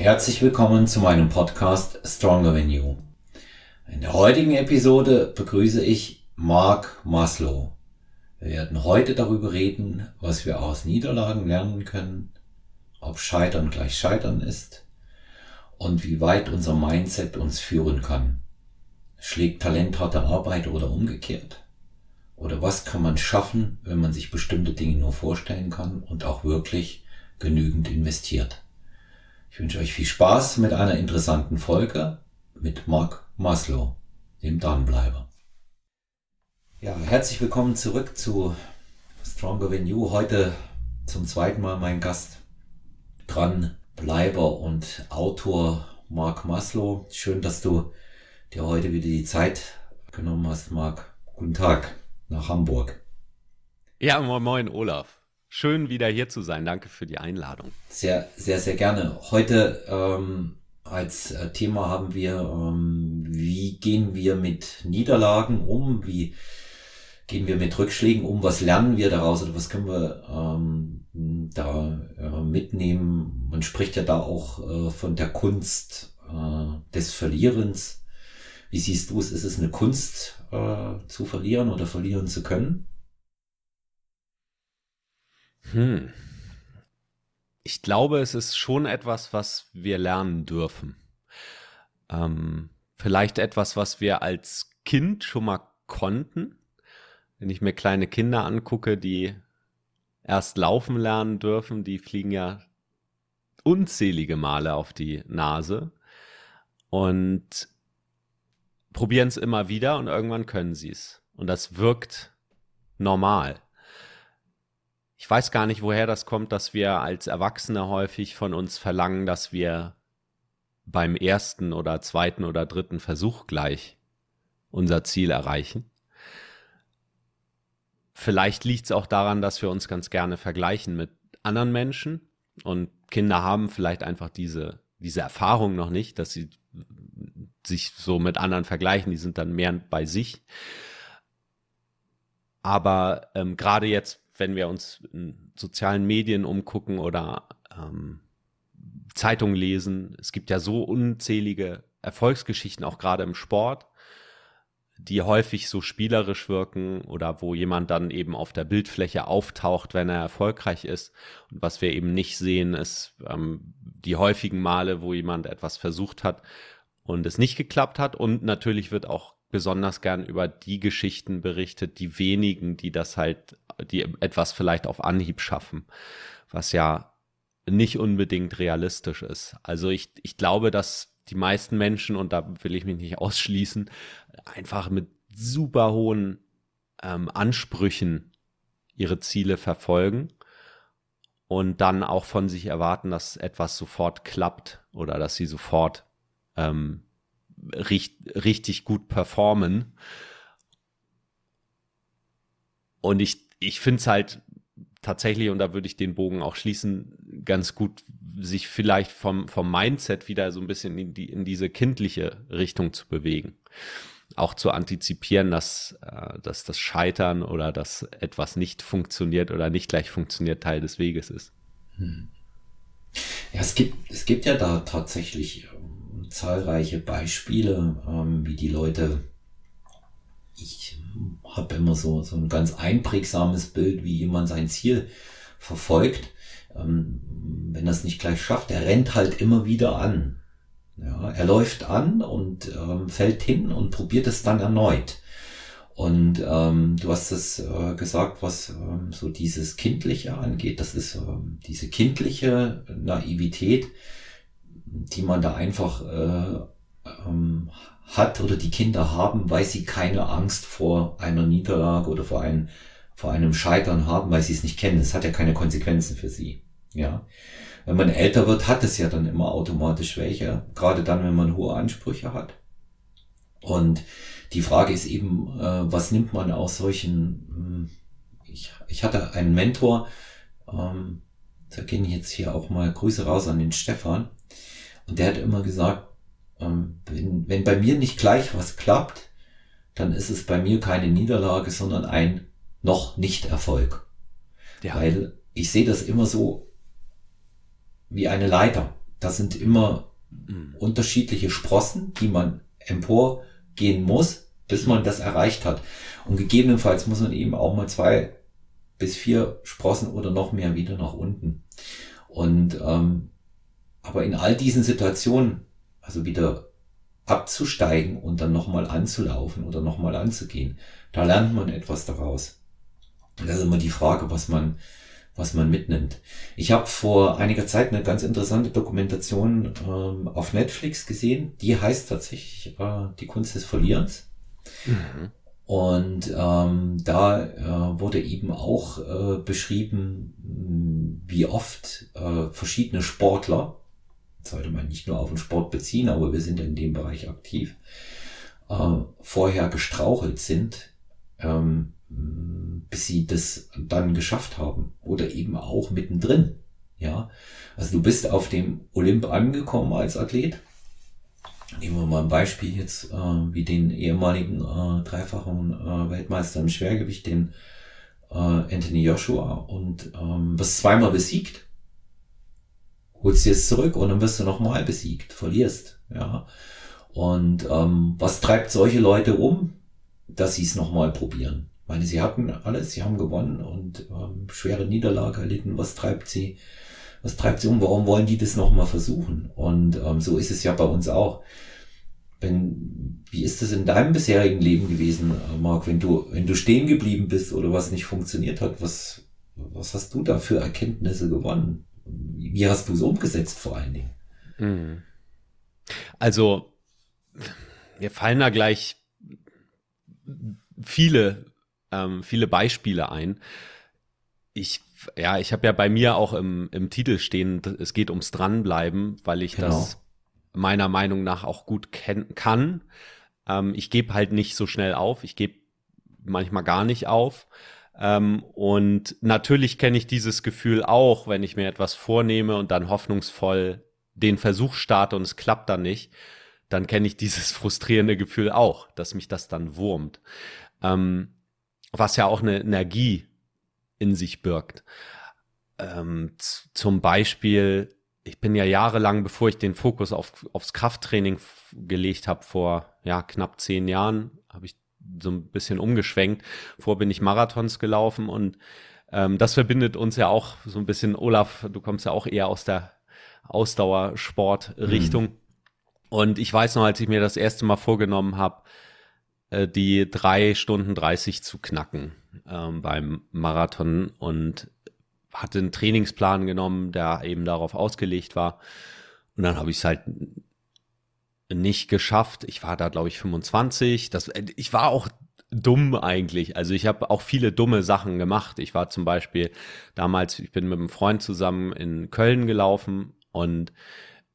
Herzlich willkommen zu meinem Podcast Stronger Than You. In der heutigen Episode begrüße ich Marc Maslow. Wir werden heute darüber reden, was wir aus Niederlagen lernen können, ob Scheitern gleich Scheitern ist und wie weit unser Mindset uns führen kann. Schlägt Talent harte Arbeit oder umgekehrt? Oder was kann man schaffen, wenn man sich bestimmte Dinge nur vorstellen kann und auch wirklich genügend investiert? Ich wünsche euch viel Spaß mit einer interessanten Folge mit Marc Maslow, dem Dranbleiber. Ja, herzlich willkommen zurück zu Stronger Than You. Heute zum zweiten Mal mein Gast, Dranbleiber und Autor Marc Maslow. Schön, dass du dir heute wieder die Zeit genommen hast, Marc. Guten Tag nach Hamburg. Ja, moin moin, Olaf. Schön, wieder hier zu sein. Danke für die Einladung. Sehr, sehr, sehr gerne. Heute als Thema haben wir, wie gehen wir mit Niederlagen um? Wie gehen wir mit Rückschlägen um? Was lernen wir daraus? Oder was können wir mitnehmen? Man spricht ja da auch von der Kunst des Verlierens. Wie siehst du es? Ist es eine Kunst zu verlieren oder verlieren zu können? Ich glaube, es ist schon etwas, was wir lernen dürfen. Vielleicht etwas, was wir als Kind schon mal konnten. Wenn ich mir kleine Kinder angucke, die erst laufen lernen dürfen, die fliegen ja unzählige Male auf die Nase und probieren es immer wieder und irgendwann können sie es. Und das wirkt normal. Ich weiß gar nicht, woher das kommt, dass wir als Erwachsene häufig von uns verlangen, dass wir beim ersten oder zweiten oder dritten Versuch gleich unser Ziel erreichen. Vielleicht liegt es auch daran, dass wir uns ganz gerne vergleichen mit anderen Menschen und Kinder haben vielleicht einfach diese Erfahrung noch nicht, dass sie sich so mit anderen vergleichen, die sind dann mehr bei sich. Aber gerade jetzt, wenn wir uns in sozialen Medien umgucken oder Zeitungen lesen. Es gibt ja so unzählige Erfolgsgeschichten, auch gerade im Sport, die häufig so spielerisch wirken oder wo jemand dann eben auf der Bildfläche auftaucht, wenn er erfolgreich ist. Und was wir eben nicht sehen, ist die häufigen Male, wo jemand etwas versucht hat und es nicht geklappt hat. Und natürlich wird auch besonders gern über die Geschichten berichtet, die wenigen, die das halt, die etwas vielleicht auf Anhieb schaffen, was ja nicht unbedingt realistisch ist. Also ich glaube, dass die meisten Menschen, und da will ich mich nicht ausschließen, einfach mit super hohen Ansprüchen ihre Ziele verfolgen und dann auch von sich erwarten, dass etwas sofort klappt oder dass sie sofort richtig gut performen. Und ich finde es halt tatsächlich, und da würde ich den Bogen auch schließen, ganz gut, sich vielleicht vom Mindset wieder so ein bisschen in diese kindliche Richtung zu bewegen. Auch zu antizipieren, dass das Scheitern oder dass etwas nicht funktioniert oder nicht gleich funktioniert Teil des Weges ist. Ja, es gibt ja da tatsächlich zahlreiche Beispiele, wie die Leute, ich habe immer so ein ganz einprägsames Bild, wie jemand sein Ziel verfolgt, wenn er es nicht gleich schafft, er rennt halt immer wieder an. Ja, er läuft an und fällt hin und probiert es dann erneut. Und du hast es gesagt, was so dieses Kindliche angeht, das ist diese kindliche Naivität, die man da einfach hat oder die Kinder haben, weil sie keine Angst vor einer Niederlage oder vor einem Scheitern haben, weil sie es nicht kennen. Es hat ja keine Konsequenzen für sie. Ja, wenn man älter wird, hat es ja dann immer automatisch welche, gerade dann, wenn man hohe Ansprüche hat. Und die Frage ist eben, was nimmt man aus solchen... Ich hatte einen Mentor, da gehen jetzt hier auch mal Grüße raus an den Stefan. Und der hat immer gesagt, wenn bei mir nicht gleich was klappt, dann ist es bei mir keine Niederlage, sondern ein noch nicht Erfolg. Ja. Weil ich sehe das immer so wie eine Leiter. Das sind immer unterschiedliche Sprossen, die man emporgehen muss, bis man das erreicht hat. Und gegebenenfalls muss man eben auch mal 2 bis 4 Sprossen oder noch mehr wieder nach unten. Und aber in all diesen Situationen, also wieder abzusteigen und dann nochmal anzulaufen oder nochmal anzugehen, da lernt man etwas daraus. Und das ist immer die Frage, was man mitnimmt. Ich habe vor einiger Zeit eine ganz interessante Dokumentation auf Netflix gesehen, die heißt tatsächlich Die Kunst des Verlierens. Mhm. Und da wurde eben auch beschrieben, wie oft verschiedene Sportler, sollte man nicht nur auf den Sport beziehen, aber wir sind in dem Bereich aktiv, vorher gestrauchelt sind, bis sie das dann geschafft haben oder eben auch mittendrin. Ja, also du bist auf dem Olymp angekommen als Athlet. Nehmen wir mal ein Beispiel jetzt wie den ehemaligen dreifachen Weltmeister im Schwergewicht, den Anthony Joshua, und wirst zweimal besiegt, holst dir es zurück und dann wirst du nochmal besiegt, verlierst. Ja. Und was treibt solche Leute um, dass sie es nochmal probieren? Ich meine, sie hatten alles, sie haben gewonnen und schwere Niederlage erlitten. Was treibt sie um? Warum wollen die das nochmal versuchen? Und so ist es ja bei uns auch. Wie ist es in deinem bisherigen Leben gewesen, Marc, wenn du stehen geblieben bist oder was nicht funktioniert hat, was hast du da für Erkenntnisse gewonnen? Wie hast du es umgesetzt vor allen Dingen? Also, mir fallen da gleich viele Beispiele ein. Ich habe ja bei mir auch im Titel stehen, es geht ums Dranbleiben, weil ich das meiner Meinung nach auch gut kann. Ich gebe halt nicht so schnell auf, ich gebe manchmal gar nicht auf. Und natürlich kenne ich dieses Gefühl auch, wenn ich mir etwas vornehme und dann hoffnungsvoll den Versuch starte und es klappt dann nicht, dann kenne ich dieses frustrierende Gefühl auch, dass mich das dann wurmt, was ja auch eine Energie in sich birgt. Zum Beispiel, ich bin ja jahrelang, bevor ich den Fokus aufs Krafttraining gelegt habe, vor knapp 10 Jahren, habe ich so ein bisschen umgeschwenkt. Vorher bin ich Marathons gelaufen und das verbindet uns ja auch so ein bisschen. Olaf, du kommst ja auch eher aus der Ausdauersport-Richtung. Und ich weiß noch, als ich mir das erste Mal vorgenommen habe, die 3:30 zu knacken beim Marathon, und hatte einen Trainingsplan genommen, der eben darauf ausgelegt war. Und dann habe ich es halt nicht geschafft. Ich war da, glaube ich, 25. Ich war auch dumm eigentlich. Also ich habe auch viele dumme Sachen gemacht. Ich war zum Beispiel damals, ich bin mit einem Freund zusammen in Köln gelaufen und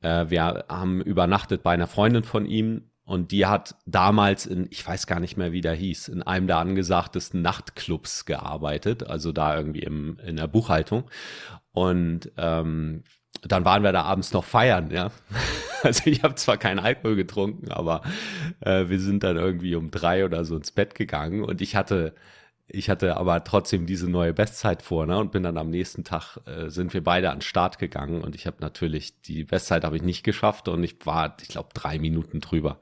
wir haben übernachtet bei einer Freundin von ihm, und die hat damals ich weiß gar nicht mehr, wie der hieß, in einem der angesagtesten Nachtclubs gearbeitet, also da irgendwie in der Buchhaltung. Und dann waren wir da abends noch feiern, ja. Also ich habe zwar keinen Alkohol getrunken, aber wir sind dann irgendwie um 3 oder so ins Bett gegangen, und ich hatte aber trotzdem diese neue Bestzeit vor, ne? Und bin dann am nächsten Tag, sind wir beide an den Start gegangen, und ich habe natürlich, die Bestzeit habe ich nicht geschafft, und ich war, ich glaube, 3 Minuten drüber.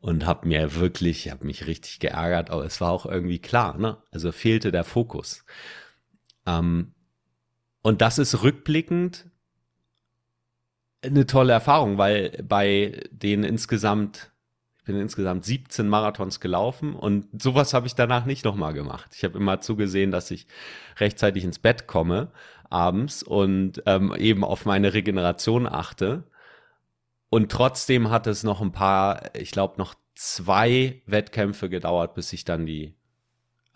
Und habe mich richtig geärgert, aber es war auch irgendwie klar, ne? Also fehlte der Fokus. Und das ist rückblickend eine tolle Erfahrung, weil bei den insgesamt 17 Marathons gelaufen, und sowas habe ich danach nicht nochmal gemacht. Ich habe immer zugesehen, dass ich rechtzeitig ins Bett komme abends und eben auf meine Regeneration achte. Und trotzdem hat es noch ein paar, ich glaube noch 2 Wettkämpfe gedauert, bis ich dann die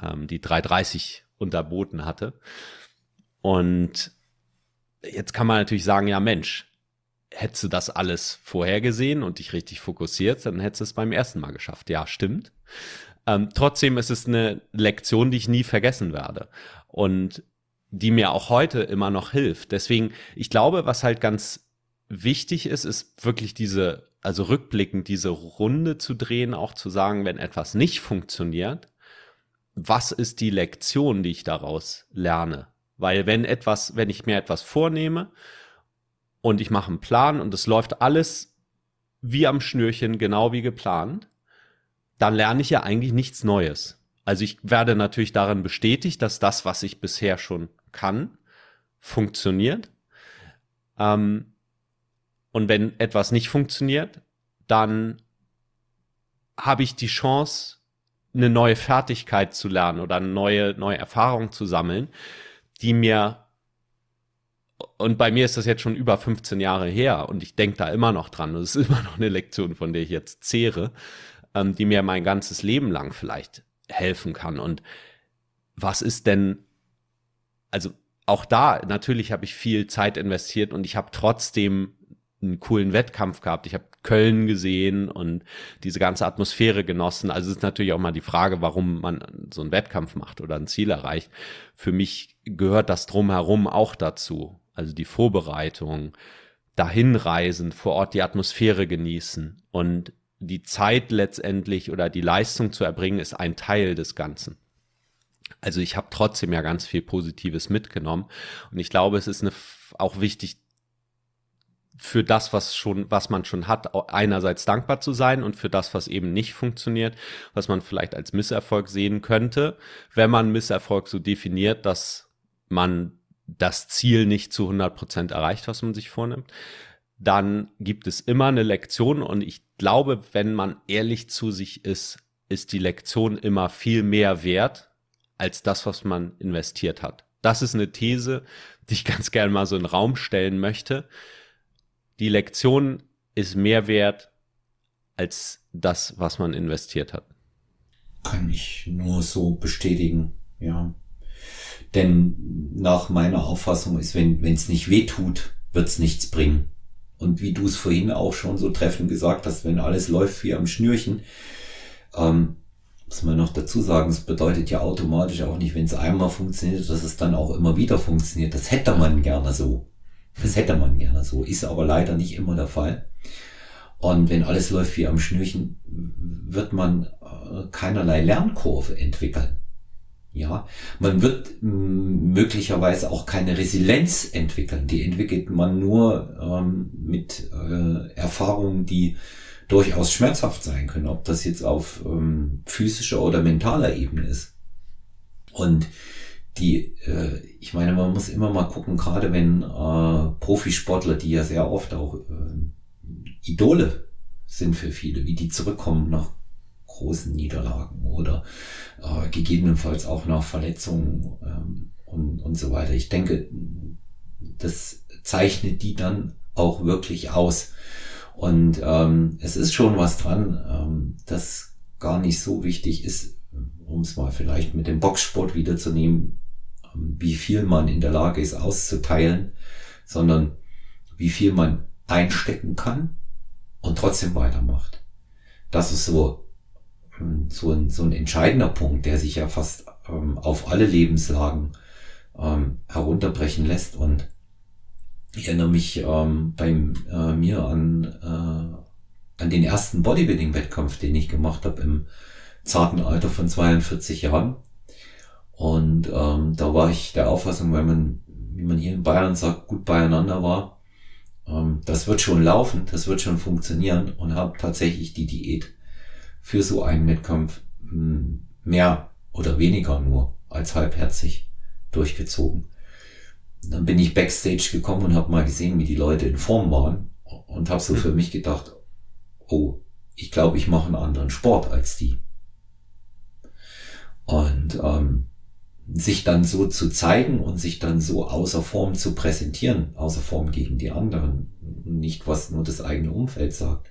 3:30 unterboten hatte. Und jetzt kann man natürlich sagen, ja Mensch, hättest du das alles vorher gesehen und dich richtig fokussiert, dann hättest du es beim ersten Mal geschafft. Ja, stimmt. Trotzdem ist es eine Lektion, die ich nie vergessen werde und die mir auch heute immer noch hilft. Deswegen, ich glaube, was halt ganz wichtig ist, ist wirklich also rückblickend diese Runde zu drehen, auch zu sagen, wenn etwas nicht funktioniert, was ist die Lektion, die ich daraus lerne? Weil wenn ich mir etwas vornehme und ich mache einen Plan und es läuft alles wie am Schnürchen, genau wie geplant, dann lerne ich ja eigentlich nichts Neues. Also ich werde natürlich darin bestätigt, dass das, was ich bisher schon kann, funktioniert. Und wenn etwas nicht funktioniert, dann habe ich die Chance, eine neue Fertigkeit zu lernen oder eine neue Erfahrung zu sammeln, die mir, und bei mir ist das jetzt schon über 15 Jahre her und ich denke da immer noch dran, das ist immer noch eine Lektion, von der ich jetzt zehre, die mir mein ganzes Leben lang vielleicht helfen kann. Und was ist denn, also auch da, natürlich habe ich viel Zeit investiert und ich habe trotzdem einen coolen Wettkampf gehabt. Ich habe Köln gesehen und diese ganze Atmosphäre genossen. Also es ist natürlich auch mal die Frage, warum man so einen Wettkampf macht oder ein Ziel erreicht. Für mich gehört das Drumherum auch dazu. Also die Vorbereitung, dahinreisen, vor Ort die Atmosphäre genießen und die Zeit letztendlich oder die Leistung zu erbringen, ist ein Teil des Ganzen. Also ich habe trotzdem ja ganz viel Positives mitgenommen und ich glaube, es ist auch wichtig, für das, was man schon hat, einerseits dankbar zu sein und für das, was eben nicht funktioniert, was man vielleicht als Misserfolg sehen könnte, wenn man Misserfolg so definiert, dass man das Ziel nicht zu 100% erreicht, was man sich vornimmt, dann gibt es immer eine Lektion und ich glaube, wenn man ehrlich zu sich ist, ist die Lektion immer viel mehr wert als das, was man investiert hat. Das ist eine These, die ich ganz gerne mal so in den Raum stellen möchte. Die Lektion ist mehr wert als das, was man investiert hat. Kann ich nur so bestätigen, ja. Denn nach meiner Auffassung ist, wenn es nicht weh tut, wird es nichts bringen. Und wie du es vorhin auch schon so treffend gesagt hast, wenn alles läuft wie am Schnürchen, muss man noch dazu sagen, es bedeutet ja automatisch auch nicht, wenn es einmal funktioniert, dass es dann auch immer wieder funktioniert. Das hätte man gerne so. Das hätte man gerne so, ist aber leider nicht immer der Fall. Und wenn alles läuft wie am Schnürchen, wird man keinerlei Lernkurve entwickeln. Ja, man wird möglicherweise auch keine Resilienz entwickeln. Die entwickelt man nur mit Erfahrungen, die durchaus schmerzhaft sein können, ob das jetzt auf physischer oder mentaler Ebene ist. Und ich meine, man muss immer mal gucken, gerade wenn Profisportler, die ja sehr oft auch Idole sind für viele, wie die zurückkommen nach großen Niederlagen oder gegebenenfalls auch nach Verletzungen und so weiter. Ich denke, das zeichnet die dann auch wirklich aus. Und es ist schon was dran, das gar nicht so wichtig ist, um es mal vielleicht mit dem Boxsport wiederzunehmen, wie viel man in der Lage ist auszuteilen, sondern wie viel man einstecken kann und trotzdem weitermacht. Das ist so ein entscheidender Punkt, der sich ja fast auf alle Lebenslagen herunterbrechen lässt. Und ich erinnere mich mir an den ersten Bodybuilding-Wettkampf, den ich gemacht habe im zarten Alter von 42 Jahren. Und da war ich der Auffassung, wenn man, wie man hier in Bayern sagt, gut beieinander war, das wird schon laufen, das wird schon funktionieren, und habe tatsächlich die Diät für so einen Wettkampf mehr oder weniger nur als halbherzig durchgezogen. Und dann bin ich Backstage gekommen und habe mal gesehen, wie die Leute in Form waren, und habe so für mich gedacht, oh, ich glaube, ich mache einen anderen Sport als die. Und sich dann so zu zeigen und sich dann so außer Form zu präsentieren, außer Form gegen die anderen, nicht was nur das eigene Umfeld sagt,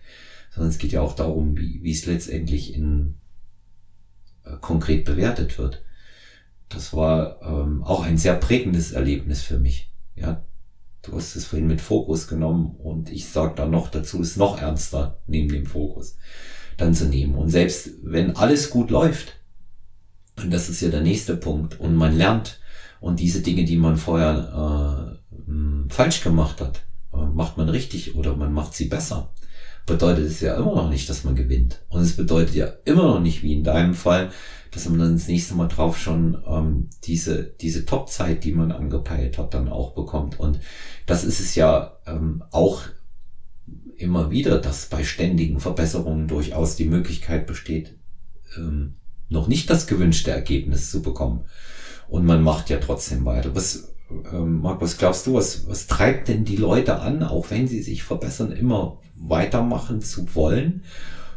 sondern es geht ja auch darum, wie es letztendlich konkret bewertet wird. Das war auch ein sehr prägendes Erlebnis für mich. Ja, du hast es vorhin mit Fokus genommen, und ich sage dann noch dazu, es noch ernster neben dem Fokus dann zu nehmen. Und selbst wenn alles gut läuft, und das ist ja der nächste Punkt, und man lernt, und diese Dinge, die man vorher falsch gemacht hat, macht man richtig oder man macht sie besser, bedeutet es ja immer noch nicht, dass man gewinnt. Und es bedeutet ja immer noch nicht, wie in deinem Fall, dass man dann das nächste Mal drauf schon diese Top-Zeit, die man angepeilt hat, dann auch bekommt. Und das ist es ja auch immer wieder, dass bei ständigen Verbesserungen durchaus die Möglichkeit besteht, noch nicht das gewünschte Ergebnis zu bekommen. Und man macht ja trotzdem weiter. Was, Marc, was glaubst du, was treibt denn die Leute an, auch wenn sie sich verbessern, immer weitermachen zu wollen,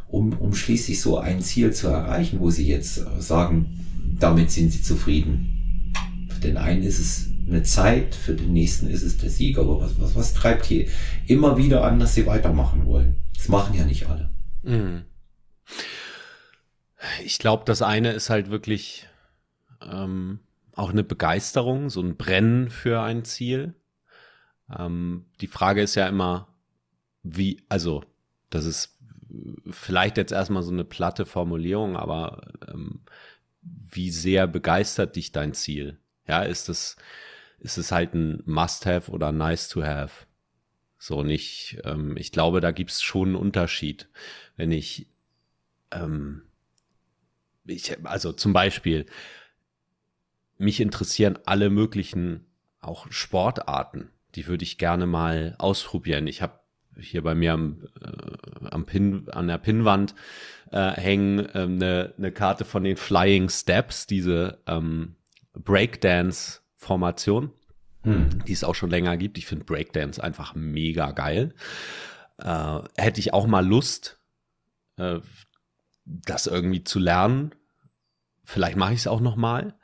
um schließlich so ein Ziel zu erreichen, wo sie jetzt sagen, damit sind sie zufrieden? Für den einen ist es eine Zeit, für den nächsten ist es der Sieg. Aber was treibt hier immer wieder an, dass sie weitermachen wollen? Das machen ja nicht alle. Ich glaube, das eine ist halt wirklich auch eine Begeisterung, so ein Brennen für ein Ziel. Die Frage ist ja immer, wie, also das ist vielleicht jetzt erstmal so eine platte Formulierung, aber wie sehr begeistert dich dein Ziel? Ja, ist es halt ein Must-Have oder Nice-to-Have? So nicht, ich glaube, da gibt's schon einen Unterschied. Wenn also zum Beispiel, mich interessieren alle möglichen auch Sportarten. Die würde ich gerne mal ausprobieren. Ich habe hier bei mir an der Pinnwand hängen eine Karte von den Flying Steps, diese Breakdance-Formation, die es auch schon länger gibt. Ich finde Breakdance einfach mega geil. Hätte ich auch mal Lust, das irgendwie zu lernen. Vielleicht mache ich es auch noch mal.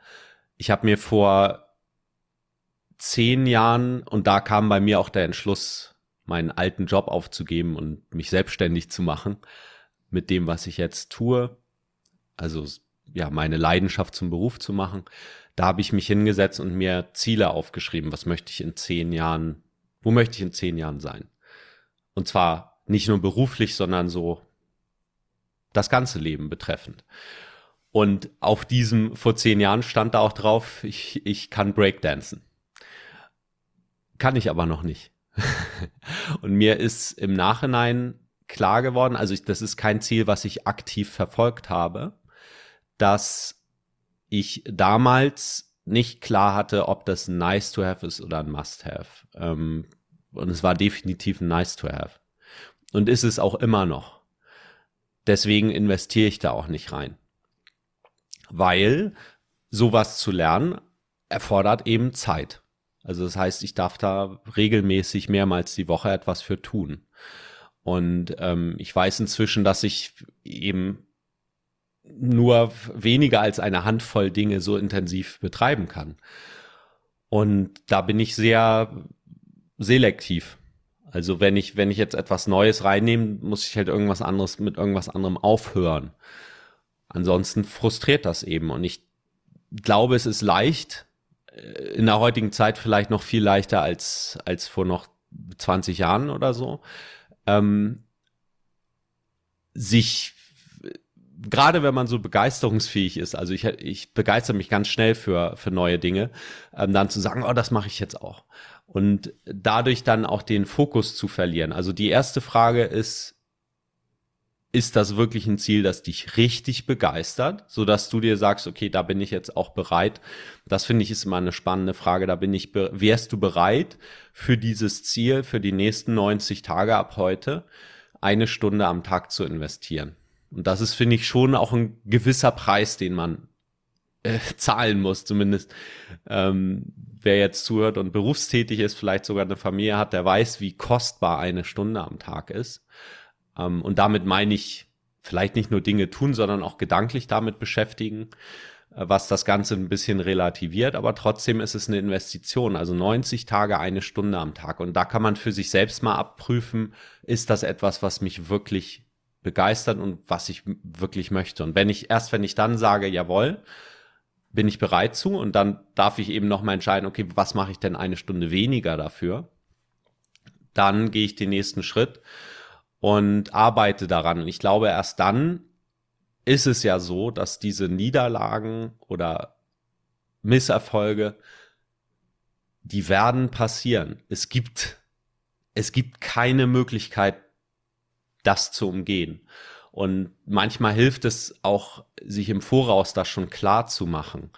Ich habe mir vor 10 Jahren, und da kam bei mir auch der Entschluss, meinen alten Job aufzugeben und mich selbstständig zu machen mit dem, was ich jetzt tue, also ja, meine Leidenschaft zum Beruf zu machen. Da habe ich mich hingesetzt und mir Ziele aufgeschrieben. Was möchte ich in 10 Jahren, wo möchte ich in 10 Jahren sein? Und zwar nicht nur beruflich, sondern so das ganze Leben betreffend. Und auf diesem, vor 10 Jahren stand da auch drauf, ich kann Breakdancen. Kann ich aber noch nicht. Und mir ist im Nachhinein klar geworden, also das ist kein Ziel, was ich aktiv verfolgt habe, dass ich damals nicht klar hatte, ob das ein Nice-to-Have ist oder ein Must-Have. Und es war definitiv ein Nice-to-Have. Und ist es auch immer noch. Deswegen investiere ich da auch nicht rein. Weil sowas zu lernen erfordert eben Zeit. Also das heißt, ich darf da regelmäßig mehrmals die Woche etwas für tun. Und ich weiß inzwischen, dass ich eben nur weniger als eine Handvoll Dinge so intensiv betreiben kann. Und da bin ich sehr selektiv. Also wenn ich jetzt etwas Neues reinnehme, muss ich halt irgendwas anderes mit irgendwas anderem aufhören. Ansonsten frustriert das eben, und ich glaube, es ist leicht, in der heutigen Zeit vielleicht noch viel leichter als vor noch 20 Jahren oder so, sich, gerade wenn man so begeisterungsfähig ist, also ich begeistere mich ganz schnell für neue Dinge, dann zu sagen, oh, das mache ich jetzt auch, und dadurch dann auch den Fokus zu verlieren. Also die erste Frage ist das wirklich ein Ziel, das dich richtig begeistert, sodass du dir sagst, okay, da bin ich jetzt auch bereit. Das finde ich ist immer eine spannende Frage. Wärst du bereit, für dieses Ziel, für die nächsten 90 Tage ab heute, 1 Stunde am Tag zu investieren? Und das ist, finde ich, schon auch ein gewisser Preis, den man zahlen muss, zumindest. Wer jetzt zuhört und berufstätig ist, vielleicht sogar eine Familie hat, der weiß, wie kostbar 1 Stunde am Tag ist. Und damit meine ich vielleicht nicht nur Dinge tun, sondern auch gedanklich damit beschäftigen, was das Ganze ein bisschen relativiert. Aber trotzdem ist es eine Investition, also 90 Tage, 1 Stunde am Tag. Und da kann man für sich selbst mal abprüfen, ist das etwas, was mich wirklich begeistert und was ich wirklich möchte. Und wenn ich dann sage, jawohl, bin ich bereit zu, und dann darf ich eben nochmal entscheiden, okay, was mache ich denn 1 Stunde weniger dafür? Dann gehe ich den nächsten Schritt und arbeite daran. Und ich glaube, erst dann ist es ja so, dass diese Niederlagen oder Misserfolge, die werden passieren. Es gibt keine Möglichkeit, das zu umgehen. Und manchmal hilft es auch, sich im Voraus das schon klar zu machen.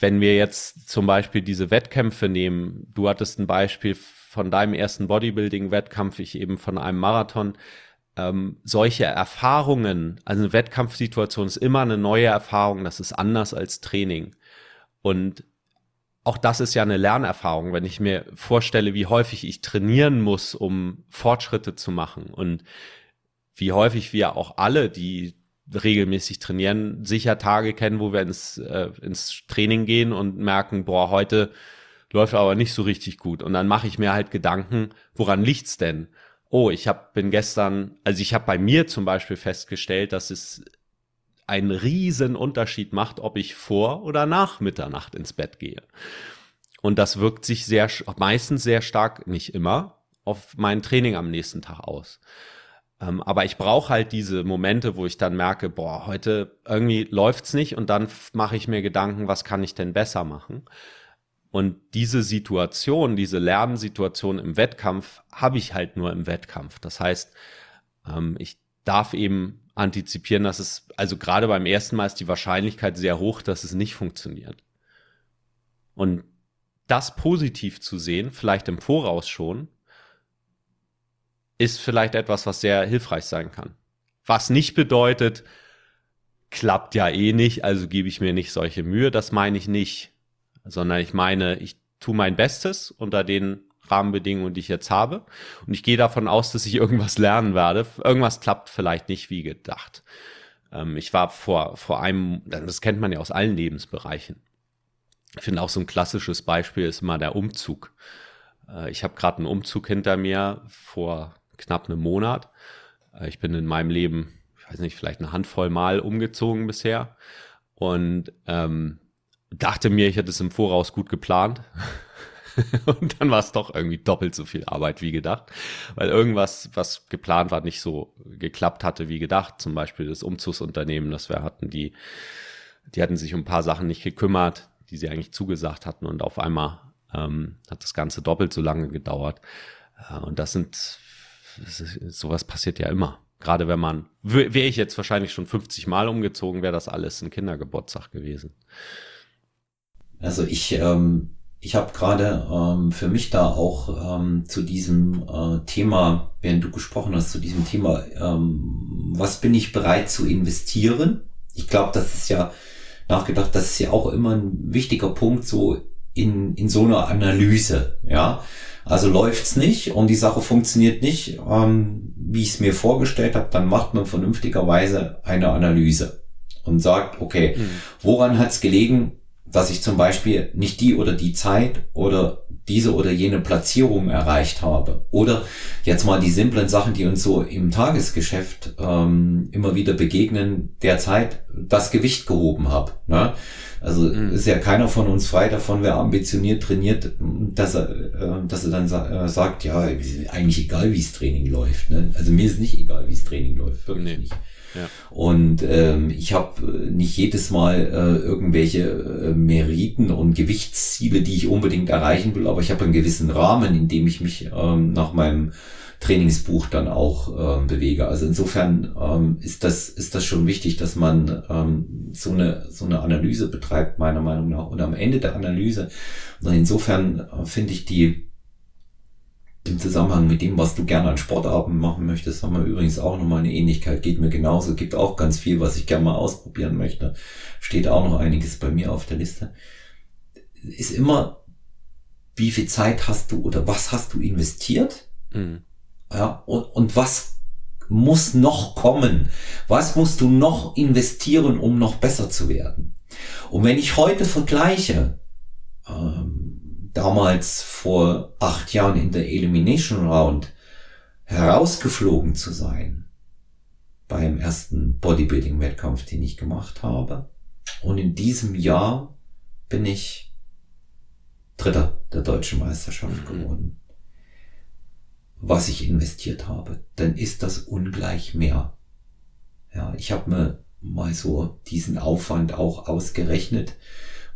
Wenn wir jetzt zum Beispiel diese Wettkämpfe nehmen, du hattest ein Beispiel von deinem ersten Bodybuilding-Wettkampf, ich eben von einem Marathon. Solche Erfahrungen, also eine Wettkampfsituation ist immer eine neue Erfahrung, das ist anders als Training. Und auch das ist ja eine Lernerfahrung, wenn ich mir vorstelle, wie häufig ich trainieren muss, um Fortschritte zu machen und wie häufig wir auch alle, die regelmäßig trainieren, sicher Tage kennen, wo wir ins Training gehen und merken, boah, heute läuft aber nicht so richtig gut. Und dann mache ich mir halt Gedanken, woran liegt's denn? Oh, ich habe bei mir zum Beispiel festgestellt, dass es einen riesen Unterschied macht, ob ich vor oder nach Mitternacht ins Bett gehe. Und das wirkt sich meistens sehr stark, nicht immer, auf mein Training am nächsten Tag aus. Aber ich brauche halt diese Momente, wo ich dann merke, boah, heute irgendwie läuft's nicht, und dann mache ich mir Gedanken, was kann ich denn besser machen? Und diese Situation, diese Lernsituation im Wettkampf habe ich halt nur im Wettkampf. Das heißt, ich darf eben antizipieren, dass es, also gerade beim ersten Mal ist die Wahrscheinlichkeit sehr hoch, dass es nicht funktioniert. Und das positiv zu sehen, vielleicht im Voraus schon, ist vielleicht etwas, was sehr hilfreich sein kann. Was nicht bedeutet, klappt ja eh nicht, also gebe ich mir nicht solche Mühe, das meine ich nicht. Sondern ich meine, ich tue mein Bestes unter den Rahmenbedingungen, die ich jetzt habe. Und ich gehe davon aus, dass ich irgendwas lernen werde. Irgendwas klappt vielleicht nicht wie gedacht. Ich war vor einem, das kennt man ja aus allen Lebensbereichen. Ich finde auch so ein klassisches Beispiel ist immer der Umzug. Ich habe gerade einen Umzug hinter mir vor knapp einem Monat. Ich bin in meinem Leben, ich weiß nicht, vielleicht eine Handvoll Mal umgezogen bisher und dachte mir, ich hätte es im Voraus gut geplant und dann war es doch irgendwie doppelt so viel Arbeit wie gedacht, weil irgendwas, was geplant war, nicht so geklappt hatte wie gedacht. Zum Beispiel das Umzugsunternehmen, das wir hatten, die hatten sich um ein paar Sachen nicht gekümmert, die sie eigentlich zugesagt hatten, und auf einmal hat das Ganze doppelt so lange gedauert. Und sowas passiert ja immer. Gerade wenn man, wäre ich jetzt wahrscheinlich schon 50 Mal umgezogen, wäre das alles ein Kindergeburtstag gewesen. Also ich habe gerade für mich da auch zu diesem Thema, während du gesprochen hast, zu diesem Thema, was bin ich bereit zu investieren? Ich glaube, das ist ja auch immer ein wichtiger Punkt, so in so einer Analyse, ja. Also läuft's nicht und die Sache funktioniert nicht, wie ich es mir vorgestellt habe, dann macht man vernünftigerweise eine Analyse und sagt, okay, woran hat's gelegen, dass ich zum Beispiel nicht die oder die Zeit oder diese oder jene Platzierung erreicht habe? Oder jetzt mal die simplen Sachen, die uns so im Tagesgeschäft immer wieder begegnen, derzeit das Gewicht gehoben habe. Ne? Also ist ja keiner von uns frei davon, wer ambitioniert trainiert, dass er dann sagt, ja, ist eigentlich egal, wie das Training läuft. Ne? Also mir ist nicht egal, wie das Training läuft, wirklich nicht. Ja. Und ich habe nicht jedes Mal irgendwelche Meriten und Gewichtsziele, die ich unbedingt erreichen will, aber ich habe einen gewissen Rahmen, in dem ich mich nach meinem Trainingsbuch dann auch bewege. Also insofern ist das schon wichtig, dass man so eine Analyse betreibt, meiner Meinung nach. Und am Ende der Analyse, und insofern finde ich die im Zusammenhang mit dem, was du gerne an Sportabend machen möchtest, haben wir übrigens auch nochmal eine Ähnlichkeit, geht mir genauso, gibt auch ganz viel, was ich gerne mal ausprobieren möchte, steht auch noch einiges bei mir auf der Liste, ist immer, wie viel Zeit hast du oder was hast du investiert, ja, und was muss noch kommen, was musst du noch investieren, um noch besser zu werden. Und wenn ich heute vergleiche, damals vor 8 Jahren in der Elimination Round herausgeflogen zu sein beim ersten Bodybuilding-Wettkampf, den ich gemacht habe. Und in diesem Jahr bin ich Dritter der deutschen Meisterschaft geworden. Was ich investiert habe, dann ist das ungleich mehr. Ja, ich habe mir mal so diesen Aufwand auch ausgerechnet,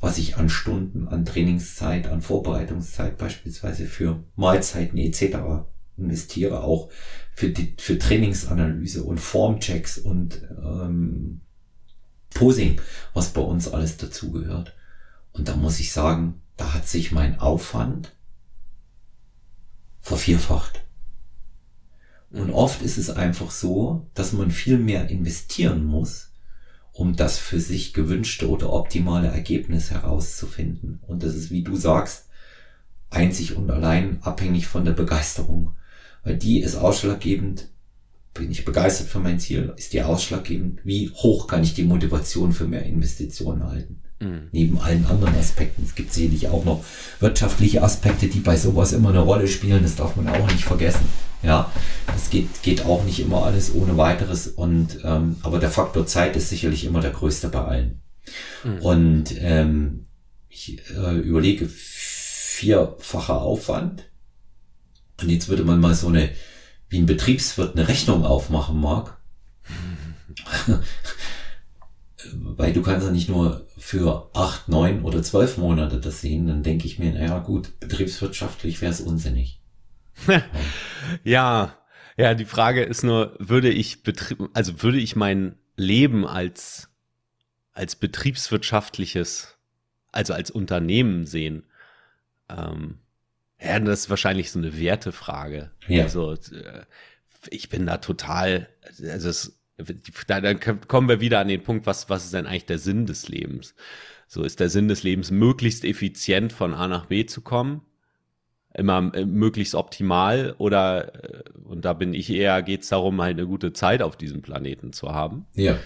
was ich an Stunden, an Trainingszeit, an Vorbereitungszeit beispielsweise für Mahlzeiten etc. investiere auch für Trainingsanalyse und Formchecks und Posing, was bei uns alles dazugehört. Und da muss ich sagen, da hat sich mein Aufwand vervierfacht. Und oft ist es einfach so, dass man viel mehr investieren muss, um das für sich gewünschte oder optimale Ergebnis herauszufinden. Und das ist, wie du sagst, einzig und allein abhängig von der Begeisterung. Weil die ist ausschlaggebend, bin ich begeistert für mein Ziel, ist die ausschlaggebend, wie hoch kann ich die Motivation für mehr Investitionen halten. Mhm. Neben allen anderen Aspekten. Es gibt sicherlich auch noch wirtschaftliche Aspekte, die bei sowas immer eine Rolle spielen. Das darf man auch nicht vergessen. Ja, das geht auch nicht immer alles ohne weiteres. Und aber der Faktor Zeit ist sicherlich immer der größte bei allen. Mhm. Und ich überlege, vierfacher Aufwand. Und jetzt würde man mal so eine, wie ein Betriebswirt, eine Rechnung aufmachen, Marc. Mhm. Weil du kannst ja nicht nur für 8, 9 oder 12 Monate das sehen, dann denke ich mir, naja gut, betriebswirtschaftlich wäre es unsinnig. Ja, ja, die Frage ist nur, würde ich mein Leben als betriebswirtschaftliches, also als Unternehmen sehen? Ja, das ist wahrscheinlich so eine Wertefrage. Ja. Also ich bin da total, also dann kommen wir wieder an den Punkt, was ist denn eigentlich der Sinn des Lebens? So, ist der Sinn des Lebens, möglichst effizient von A nach B zu kommen? Immer möglichst optimal, oder, und da bin ich eher, geht's darum, halt eine gute Zeit auf diesem Planeten zu haben. Ja.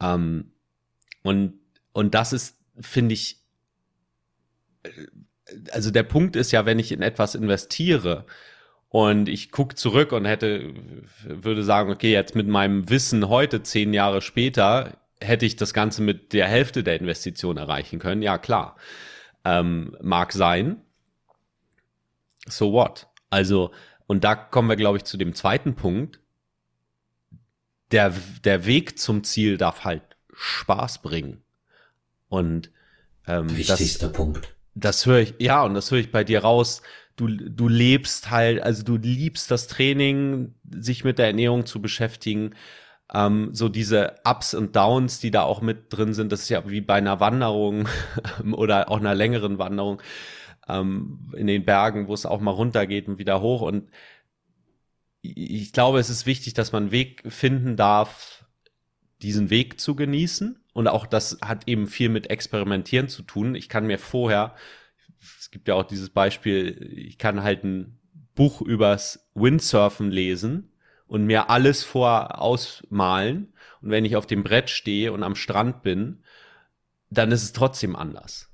Und das ist, finde ich, also der Punkt ist ja, wenn ich in etwas investiere und ich gucke zurück und würde sagen, okay, jetzt mit meinem Wissen heute 10 Jahre später hätte ich das Ganze mit der Hälfte der Investition erreichen können. Ja, klar. Mag sein. So what? Also, und da kommen wir, glaube ich, zu dem zweiten Punkt. Der Weg zum Ziel darf halt Spaß bringen. Und wichtigster Punkt. Das höre ich, ja, und das höre ich bei dir raus. Du lebst halt, also du liebst das Training, sich mit der Ernährung zu beschäftigen. So diese Ups und Downs, die da auch mit drin sind, das ist ja wie bei einer Wanderung oder auch einer längeren Wanderung in den Bergen, wo es auch mal runtergeht und wieder hoch. Und ich glaube, es ist wichtig, dass man einen Weg finden darf, diesen Weg zu genießen. Und auch das hat eben viel mit Experimentieren zu tun. Ich kann mir vorher, es gibt ja auch dieses Beispiel, ich kann halt ein Buch übers Windsurfen lesen und mir alles vorausmalen. Und wenn ich auf dem Brett stehe und am Strand bin, dann ist es trotzdem anders.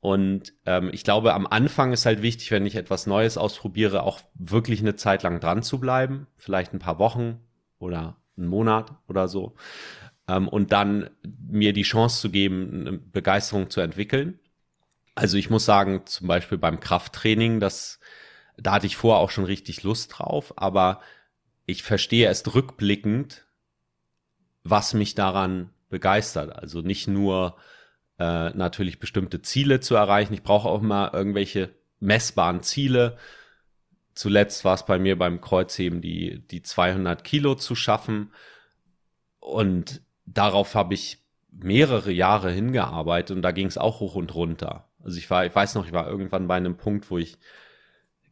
Und ich glaube, am Anfang ist halt wichtig, wenn ich etwas Neues ausprobiere, auch wirklich eine Zeit lang dran zu bleiben. Vielleicht ein paar Wochen oder einen Monat oder so. Und dann mir die Chance zu geben, eine Begeisterung zu entwickeln. Also ich muss sagen, zum Beispiel beim Krafttraining, da hatte ich vorher auch schon richtig Lust drauf, aber ich verstehe erst rückblickend, was mich daran begeistert. Also nicht nur natürlich bestimmte Ziele zu erreichen, ich brauche auch mal irgendwelche messbaren Ziele. Zuletzt war es bei mir beim Kreuzheben die 200 Kilo zu schaffen, und darauf habe ich mehrere Jahre hingearbeitet und da ging es auch hoch und runter. Also ich weiß noch, ich war irgendwann bei einem Punkt, wo ich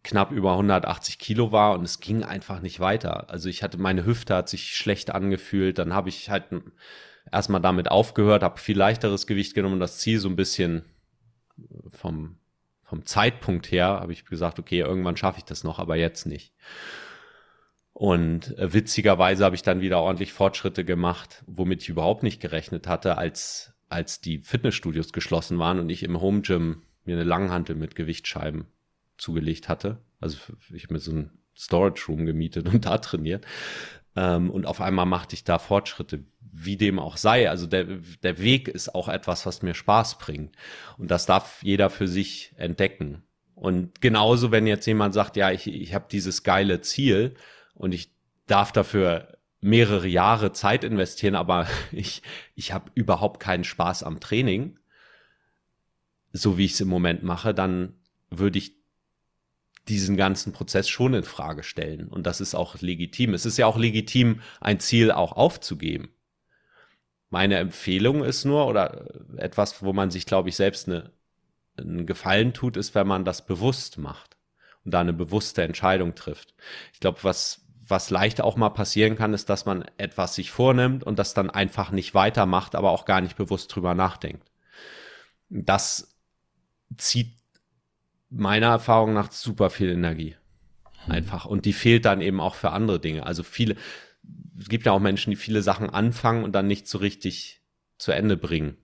knapp über 180 Kilo war und es ging einfach nicht weiter. Also meine Hüfte hat sich schlecht angefühlt, dann habe ich halt erstmal damit aufgehört, habe viel leichteres Gewicht genommen, das Ziel so ein bisschen vom Zeitpunkt her, habe ich gesagt, okay, irgendwann schaffe ich das noch, aber jetzt nicht. Und witzigerweise habe ich dann wieder ordentlich Fortschritte gemacht, womit ich überhaupt nicht gerechnet hatte, als die Fitnessstudios geschlossen waren und ich im Home Gym mir eine Langhantel mit Gewichtsscheiben zugelegt hatte. Also ich habe mir so einen Storage Room gemietet und da trainiert. Und auf einmal machte ich da Fortschritte, wie dem auch sei. Also der Weg ist auch etwas, was mir Spaß bringt. Und das darf jeder für sich entdecken. Und genauso, wenn jetzt jemand sagt, ja, ich habe dieses geile Ziel, und ich darf dafür mehrere Jahre Zeit investieren, aber ich habe überhaupt keinen Spaß am Training, so wie ich es im Moment mache, dann würde ich diesen ganzen Prozess schon in Frage stellen. Und das ist auch legitim. Es ist ja auch legitim, ein Ziel auch aufzugeben. Meine Empfehlung ist nur, oder etwas, wo man sich, glaube ich, selbst einen Gefallen tut, ist, wenn man das bewusst macht und da eine bewusste Entscheidung trifft. Ich glaube, was leicht auch mal passieren kann, ist, dass man etwas sich vornimmt und das dann einfach nicht weitermacht, aber auch gar nicht bewusst drüber nachdenkt. Das zieht meiner Erfahrung nach super viel Energie. Einfach. Und die fehlt dann eben auch für andere Dinge. Also es gibt ja auch Menschen, die viele Sachen anfangen und dann nicht so richtig zu Ende bringen.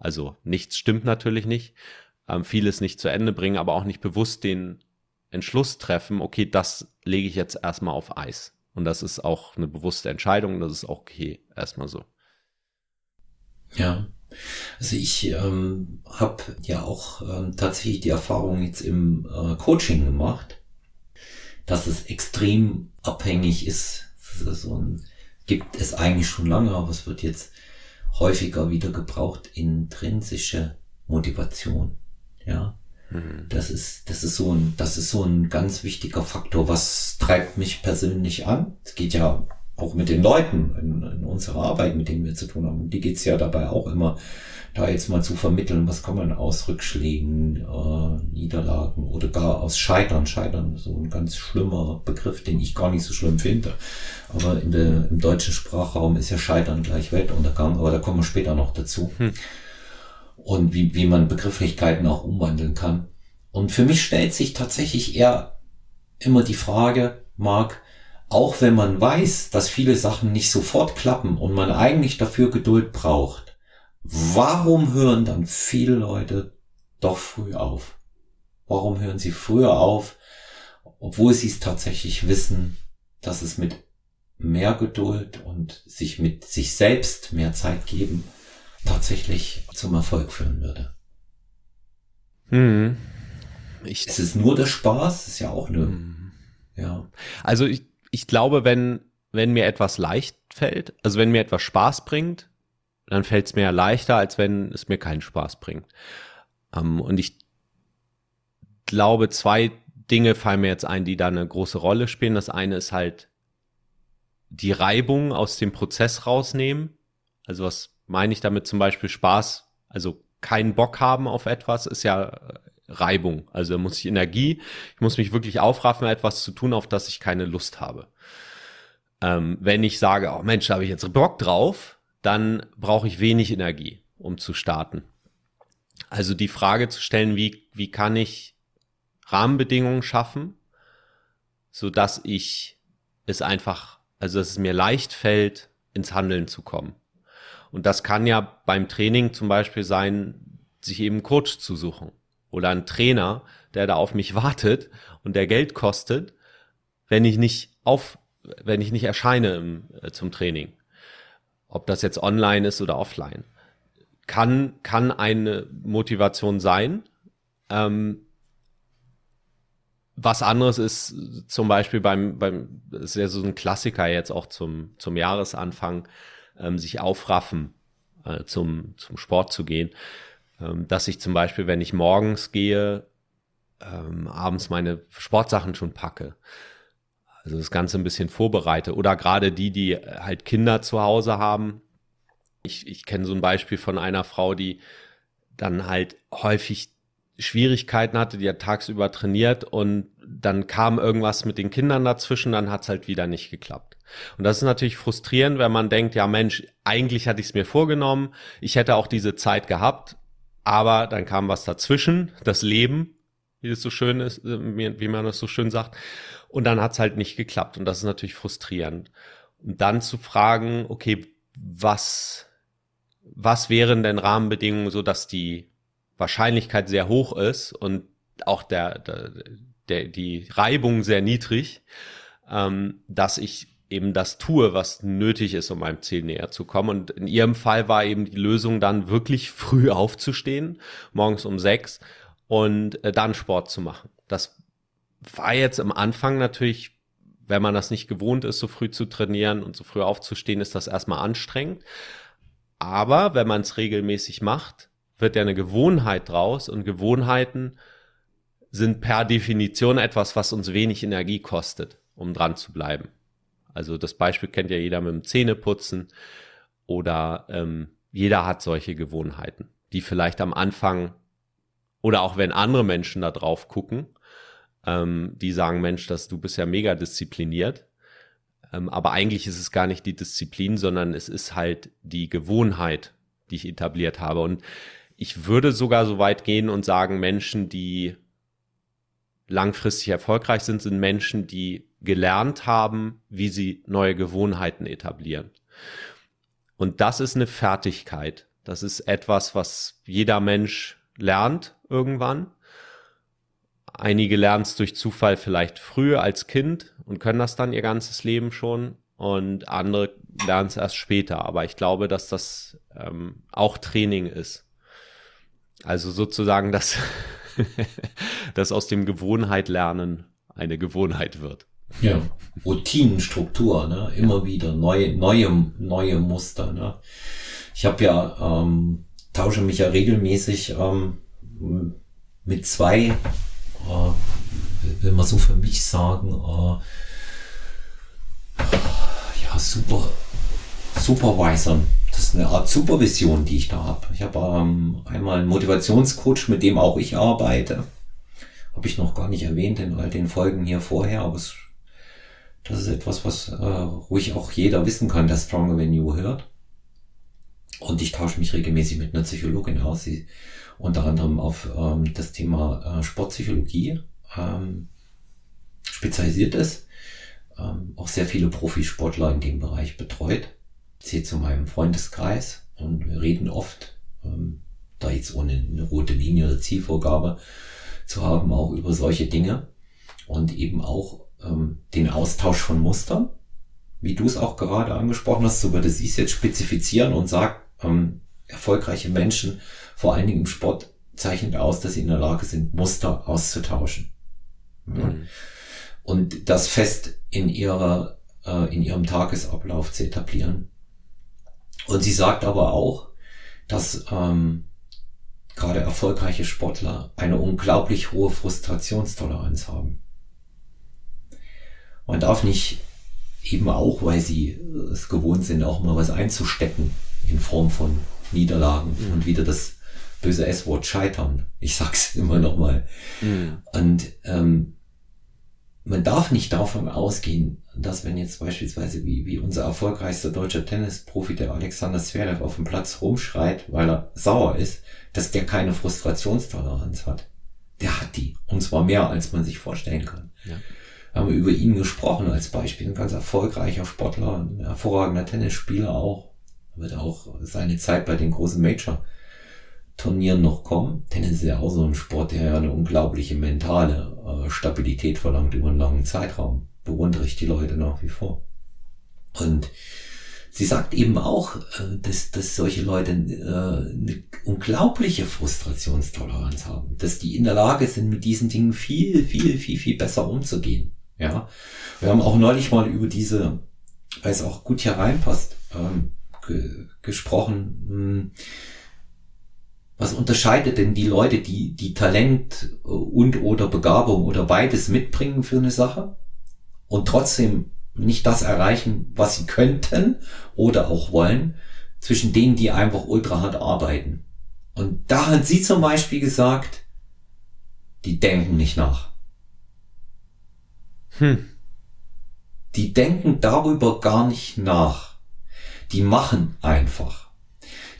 Also nichts stimmt natürlich nicht. Vieles nicht zu Ende bringen, aber auch nicht bewusst den Entschluss treffen, okay, das lege ich jetzt erstmal auf Eis. Und das ist auch eine bewusste Entscheidung, das ist auch okay, erstmal so. Ja, also ich habe ja auch tatsächlich die Erfahrung jetzt im Coaching gemacht, dass es extrem abhängig ist. Also, gibt es eigentlich schon lange, aber es wird jetzt häufiger wieder gebraucht, intrinsische Motivation. Ja. Das ist so ein ganz wichtiger Faktor. Was treibt mich persönlich an? Es geht ja auch mit den Leuten in unserer Arbeit, mit denen wir zu tun haben. Die geht's ja dabei auch immer, da jetzt mal zu vermitteln, was kann man aus Rückschlägen, Niederlagen oder gar aus Scheitern. Scheitern, so ein ganz schlimmer Begriff, den ich gar nicht so schlimm finde. Aber im deutschen Sprachraum ist ja Scheitern gleich Weltuntergang. Aber da kommen wir später noch dazu. Und wie man Begrifflichkeiten auch umwandeln kann. Und für mich stellt sich tatsächlich eher immer die Frage, Marc, auch wenn man weiß, dass viele Sachen nicht sofort klappen und man eigentlich dafür Geduld braucht, warum hören dann viele Leute doch früh auf? Warum hören sie früher auf, obwohl sie es tatsächlich wissen, dass es mit mehr Geduld und sich mit sich selbst mehr Zeit geben tatsächlich zum Erfolg führen würde? Es ist nur der Spaß, ist ja auch eine... Ja. Also ich glaube, wenn mir etwas leicht fällt, also wenn mir etwas Spaß bringt, dann fällt es mir ja leichter, als wenn es mir keinen Spaß bringt. Und ich glaube, zwei Dinge fallen mir jetzt ein, die da eine große Rolle spielen. Das eine ist halt die Reibung aus dem Prozess rausnehmen. Also was meine ich damit? Zum Beispiel Spaß, also keinen Bock haben auf etwas, ist ja Reibung. Also da muss ich Energie, ich muss mich wirklich aufraffen, etwas zu tun, auf das ich keine Lust habe. Wenn ich sage, oh Mensch, da habe ich jetzt Bock drauf, dann brauche ich wenig Energie, um zu starten. Also die Frage zu stellen, wie kann ich Rahmenbedingungen schaffen, sodass ich es einfach, also dass es mir leicht fällt, ins Handeln zu kommen. Und das kann ja beim Training zum Beispiel sein, sich eben einen Coach zu suchen oder einen Trainer, der da auf mich wartet und der Geld kostet, wenn ich nicht erscheine zum Training. Ob das jetzt online ist oder offline. Kann eine Motivation sein. Was anderes ist zum Beispiel das ist ja so ein Klassiker jetzt auch zum Jahresanfang, sich aufraffen, zum Sport zu gehen, dass ich zum Beispiel, wenn ich morgens gehe, abends meine Sportsachen schon packe. Also das Ganze ein bisschen vorbereite. Oder gerade die halt Kinder zu Hause haben. Ich kenne so ein Beispiel von einer Frau, die dann halt häufig Schwierigkeiten hatte, die hat tagsüber trainiert und dann kam irgendwas mit den Kindern dazwischen, dann hat's halt wieder nicht geklappt. Und das ist natürlich frustrierend, wenn man denkt, ja Mensch, eigentlich hatte ich es mir vorgenommen, ich hätte auch diese Zeit gehabt, aber dann kam was dazwischen, das Leben, wie es so schön ist, wie man das so schön sagt, und dann hat's halt nicht geklappt und das ist natürlich frustrierend. Und dann zu fragen, okay, was wären denn Rahmenbedingungen, so dass die Wahrscheinlichkeit sehr hoch ist und auch die Reibung sehr niedrig, dass ich eben das tue, was nötig ist, um meinem Ziel näher zu kommen. Und in ihrem Fall war eben die Lösung dann wirklich früh aufzustehen, morgens um 6 und dann Sport zu machen. Das war jetzt am Anfang natürlich, wenn man das nicht gewohnt ist, so früh zu trainieren und so früh aufzustehen, ist das erstmal anstrengend. Aber wenn man es regelmäßig macht, wird ja eine Gewohnheit draus und Gewohnheiten sind per Definition etwas, was uns wenig Energie kostet, um dran zu bleiben. Also das Beispiel kennt ja jeder mit dem Zähneputzen oder jeder hat solche Gewohnheiten, die vielleicht am Anfang oder auch wenn andere Menschen da drauf gucken, die sagen, Mensch, du bist ja mega diszipliniert, aber eigentlich ist es gar nicht die Disziplin, sondern es ist halt die Gewohnheit, die ich etabliert habe. Und ich würde sogar so weit gehen und sagen, Menschen, die langfristig erfolgreich sind, sind Menschen, die gelernt haben, wie sie neue Gewohnheiten etablieren. Und das ist eine Fertigkeit. Das ist etwas, was jeder Mensch lernt irgendwann. Einige lernen es durch Zufall vielleicht früh als Kind und können das dann ihr ganzes Leben schon. Und andere lernen es erst später. Aber ich glaube, dass das auch Training ist. Also sozusagen, dass dass aus dem Gewohnheitlernen eine Gewohnheit wird. Ja, Routinenstruktur, ne? Immer wieder neue Muster. Ne? Ich habe ja, tausche mich ja regelmäßig mit zwei, wenn man so für mich sagen, ja, Supervisern. Das ist eine Art Supervision, die ich da habe. Ich habe einmal einen Motivationscoach, mit dem auch ich arbeite. Habe ich noch gar nicht erwähnt in all den Folgen hier vorher, aber das ist etwas, was ruhig auch jeder wissen kann, der Stronger Than You hört. Und ich tausche mich regelmäßig mit einer Psychologin aus, die unter anderem auf das Thema Sportpsychologie spezialisiert ist. Auch sehr viele Profisportler in dem Bereich betreut. Zähle zu meinem Freundeskreis und wir reden oft, da jetzt ohne eine rote Linie oder Zielvorgabe zu haben, auch über solche Dinge und eben auch den Austausch von Mustern, wie du es auch gerade angesprochen hast, so würde ich es jetzt spezifizieren und sag, erfolgreiche Menschen, vor allen Dingen im Sport, zeichnet aus, dass sie in der Lage sind, Muster auszutauschen. Ja. Und das fest in ihrem Tagesablauf zu etablieren. Und sie sagt aber auch, dass gerade erfolgreiche Sportler eine unglaublich hohe Frustrationstoleranz haben. Man darf nicht eben auch, weil sie es gewohnt sind, auch mal was einzustecken in Form von Niederlagen und wieder das böse S-Wort scheitern. Ich sag's immer nochmal. Und man darf nicht davon ausgehen, dass wenn jetzt beispielsweise wie unser erfolgreichster deutscher Tennisprofi, der Alexander Zverev, auf dem Platz rumschreit, weil er sauer ist, dass der keine Frustrationstoleranz hat. Der hat die. Und zwar mehr, als man sich vorstellen kann. Ja. Wir haben über ihn gesprochen als Beispiel. Ein ganz erfolgreicher Sportler, ein hervorragender Tennisspieler auch. Er wird auch seine Zeit bei den großen Major-Turnieren noch kommen. Tennis ist ja auch so ein Sport, der ja eine unglaubliche mentale Stabilität verlangt über einen langen Zeitraum. Bewundere ich die Leute nach wie vor. Und sie sagt eben auch, dass solche Leute eine unglaubliche Frustrationstoleranz haben, dass die in der Lage sind, mit diesen Dingen viel besser umzugehen. Ja, wir haben auch neulich mal über diese, weil es auch gut hier reinpasst, gesprochen. Was unterscheidet denn die Leute, die Talent und oder Begabung oder beides mitbringen für eine Sache und trotzdem nicht das erreichen, was sie könnten oder auch wollen, zwischen denen, die einfach ultra hart arbeiten? Und da hat sie zum Beispiel gesagt, die denken nicht nach. Die denken darüber gar nicht nach. Die machen einfach.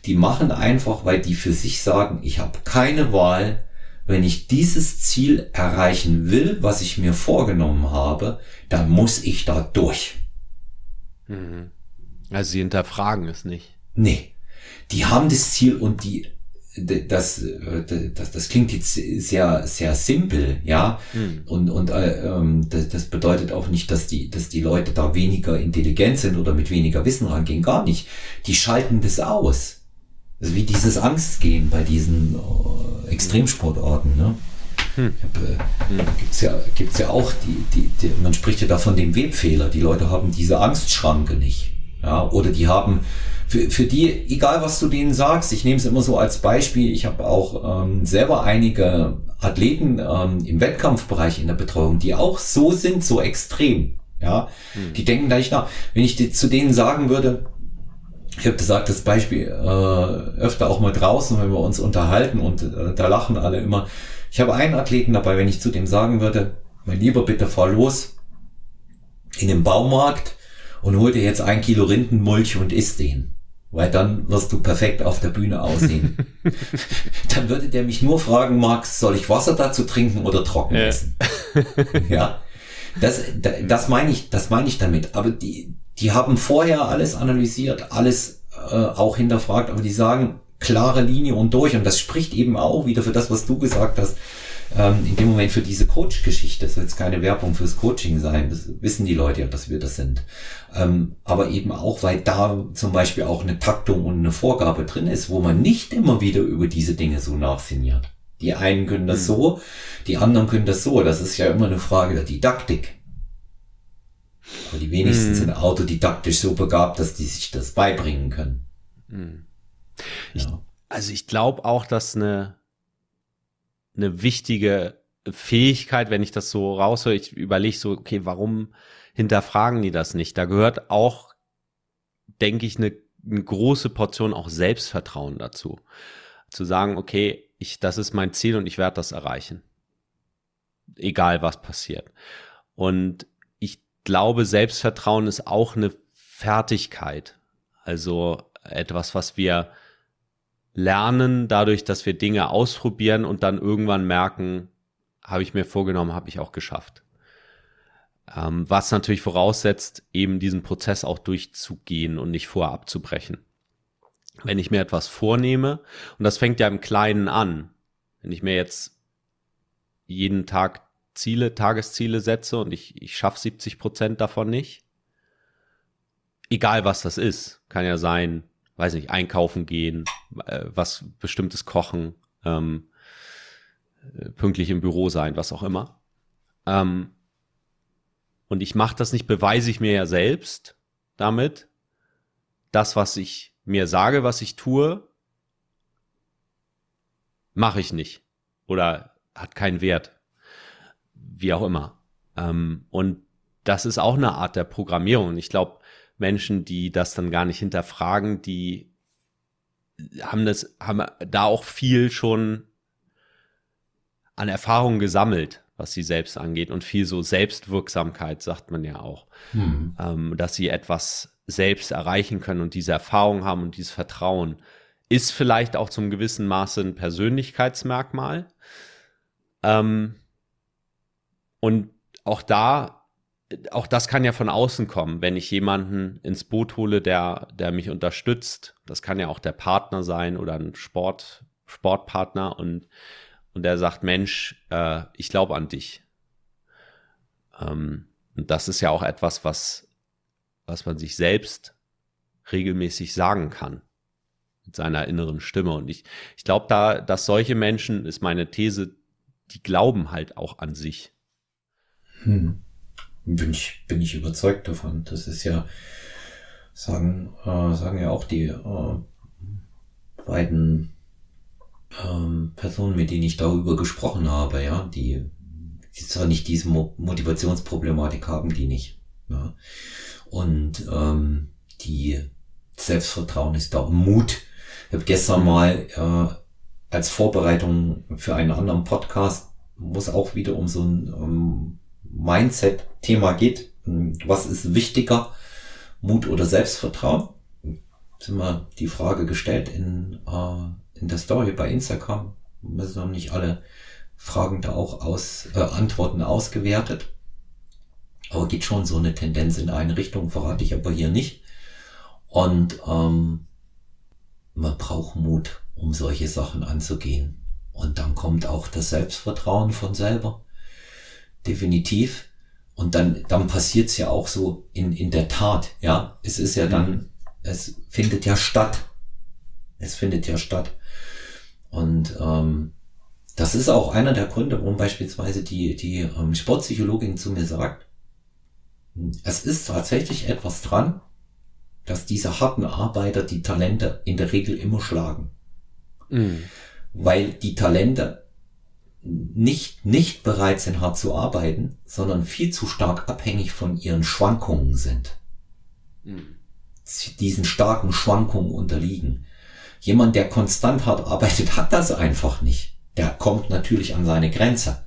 Die machen einfach, weil die für sich sagen, ich habe keine Wahl, wenn ich dieses Ziel erreichen will, was ich mir vorgenommen habe, dann muss ich da durch. Also sie hinterfragen es nicht. Nee, die haben das Ziel und das klingt jetzt sehr, sehr simpel, ja. Und das bedeutet auch nicht, dass die Leute da weniger intelligent sind oder mit weniger Wissen rangehen, gar nicht. Die schalten das aus. Also wie dieses Angstgehen bei diesen Extremsportorten, ne? Gibt's ja auch die man spricht ja da von dem Webfehler. Die Leute haben diese Angstschranke nicht, ja? Oder die haben für die, egal was du denen sagst, ich nehme es immer so als Beispiel. Ich habe auch selber einige Athleten im Wettkampfbereich in der Betreuung, die auch so sind, so extrem. Ja, die denken gleich nach. Wenn ich zu denen sagen würde, ich habe gesagt, das Beispiel öfter auch mal draußen, wenn wir uns unterhalten und da lachen alle immer. Ich habe einen Athleten dabei, wenn ich zu dem sagen würde, mein Lieber, bitte fahr los in den Baumarkt und hol dir jetzt 1 Kilo Rindenmulch und isst den. Weil dann wirst du perfekt auf der Bühne aussehen. Dann würde der mich nur fragen, Max, soll ich Wasser dazu trinken oder trocken essen? Ja. Das meine ich damit. Aber die haben vorher alles analysiert, alles auch hinterfragt, aber die sagen, klare Linie und durch. Und das spricht eben auch wieder für das, was du gesagt hast, in dem Moment für diese Coach-Geschichte. Das soll jetzt keine Werbung fürs Coaching sein, das wissen die Leute ja, dass wir das sind. Aber eben auch, weil da zum Beispiel auch eine Taktung und eine Vorgabe drin ist, wo man nicht immer wieder über diese Dinge so nachsinniert. Die einen können das so, die anderen können das so. Das ist ja immer eine Frage der Didaktik. Aber die wenigsten sind autodidaktisch so begabt, dass die sich das beibringen können. Ich glaube auch, dass eine wichtige Fähigkeit, wenn ich das so raushöre, ich überlege so, okay, warum hinterfragen die das nicht? Da gehört auch, denke ich, eine große Portion auch Selbstvertrauen dazu. Zu sagen, okay, das ist mein Ziel und ich werde das erreichen. Egal, was passiert. Und ich glaube, Selbstvertrauen ist auch eine Fertigkeit. Also etwas, was wir lernen, dadurch, dass wir Dinge ausprobieren und dann irgendwann merken, habe ich mir vorgenommen, habe ich auch geschafft. Was natürlich voraussetzt, eben diesen Prozess auch durchzugehen und nicht vorher abzubrechen. Wenn ich mir etwas vornehme, und das fängt ja im Kleinen an, wenn ich mir jetzt jeden Tag Tagesziele setze und ich schaffe 70% davon nicht, egal was das ist, kann ja sein, weiß nicht, einkaufen gehen, was bestimmtes kochen, pünktlich im Büro sein, was auch immer. Und ich mache das nicht, beweise ich mir ja selbst damit, das, was ich mir sage, was ich tue, mache ich nicht oder hat keinen Wert, wie auch immer. Und das ist auch eine Art der Programmierung. Ich glaube, Menschen, die das dann gar nicht hinterfragen, die haben da auch viel schon an Erfahrungen gesammelt, was sie selbst angeht, und viel so Selbstwirksamkeit, sagt man ja auch, dass sie etwas selbst erreichen können und diese Erfahrung haben und dieses Vertrauen, ist vielleicht auch zum gewissen Maße ein Persönlichkeitsmerkmal. Und auch das kann ja von außen kommen, wenn ich jemanden ins Boot hole, der mich unterstützt. Das kann ja auch der Partner sein oder ein Sportpartner und der sagt, Mensch, ich glaube an dich. Und das ist ja auch etwas, was man sich selbst regelmäßig sagen kann mit seiner inneren Stimme. Und ich glaube da, dass solche Menschen, ist meine These, die glauben halt auch an sich. Bin ich überzeugt davon. Das ist ja, sagen ja auch die beiden Personen, mit denen ich darüber gesprochen habe, ja, die zwar nicht diese Motivationsproblematik haben, die nicht. Ja. Und die Selbstvertrauen ist da, Mut. Ich habe gestern mal als Vorbereitung für einen anderen Podcast, muss auch wieder um so ein Mindset-Thema geht. Was ist wichtiger, Mut oder Selbstvertrauen? Sind wir die Frage gestellt in der Story bei Instagram. Müssen noch nicht alle Fragen da auch Antworten ausgewertet. Aber geht schon so eine Tendenz in eine Richtung, verrate ich aber hier nicht. Und man braucht Mut, um solche Sachen anzugehen. Und dann kommt auch das Selbstvertrauen von selber. Definitiv. Und dann passiert's ja auch so in der Tat. Ja, es ist ja dann, es findet ja statt. Und das ist auch einer der Gründe, warum beispielsweise die Sportpsychologin zu mir sagt, es ist tatsächlich etwas dran, dass diese harten Arbeiter die Talente in der Regel immer schlagen. Weil die Talente nicht bereit sind, hart zu arbeiten, sondern viel zu stark abhängig von ihren Schwankungen sind. Mhm. Diesen starken Schwankungen unterliegen. Jemand, der konstant hart arbeitet, hat das einfach nicht. Der kommt natürlich an seine Grenze.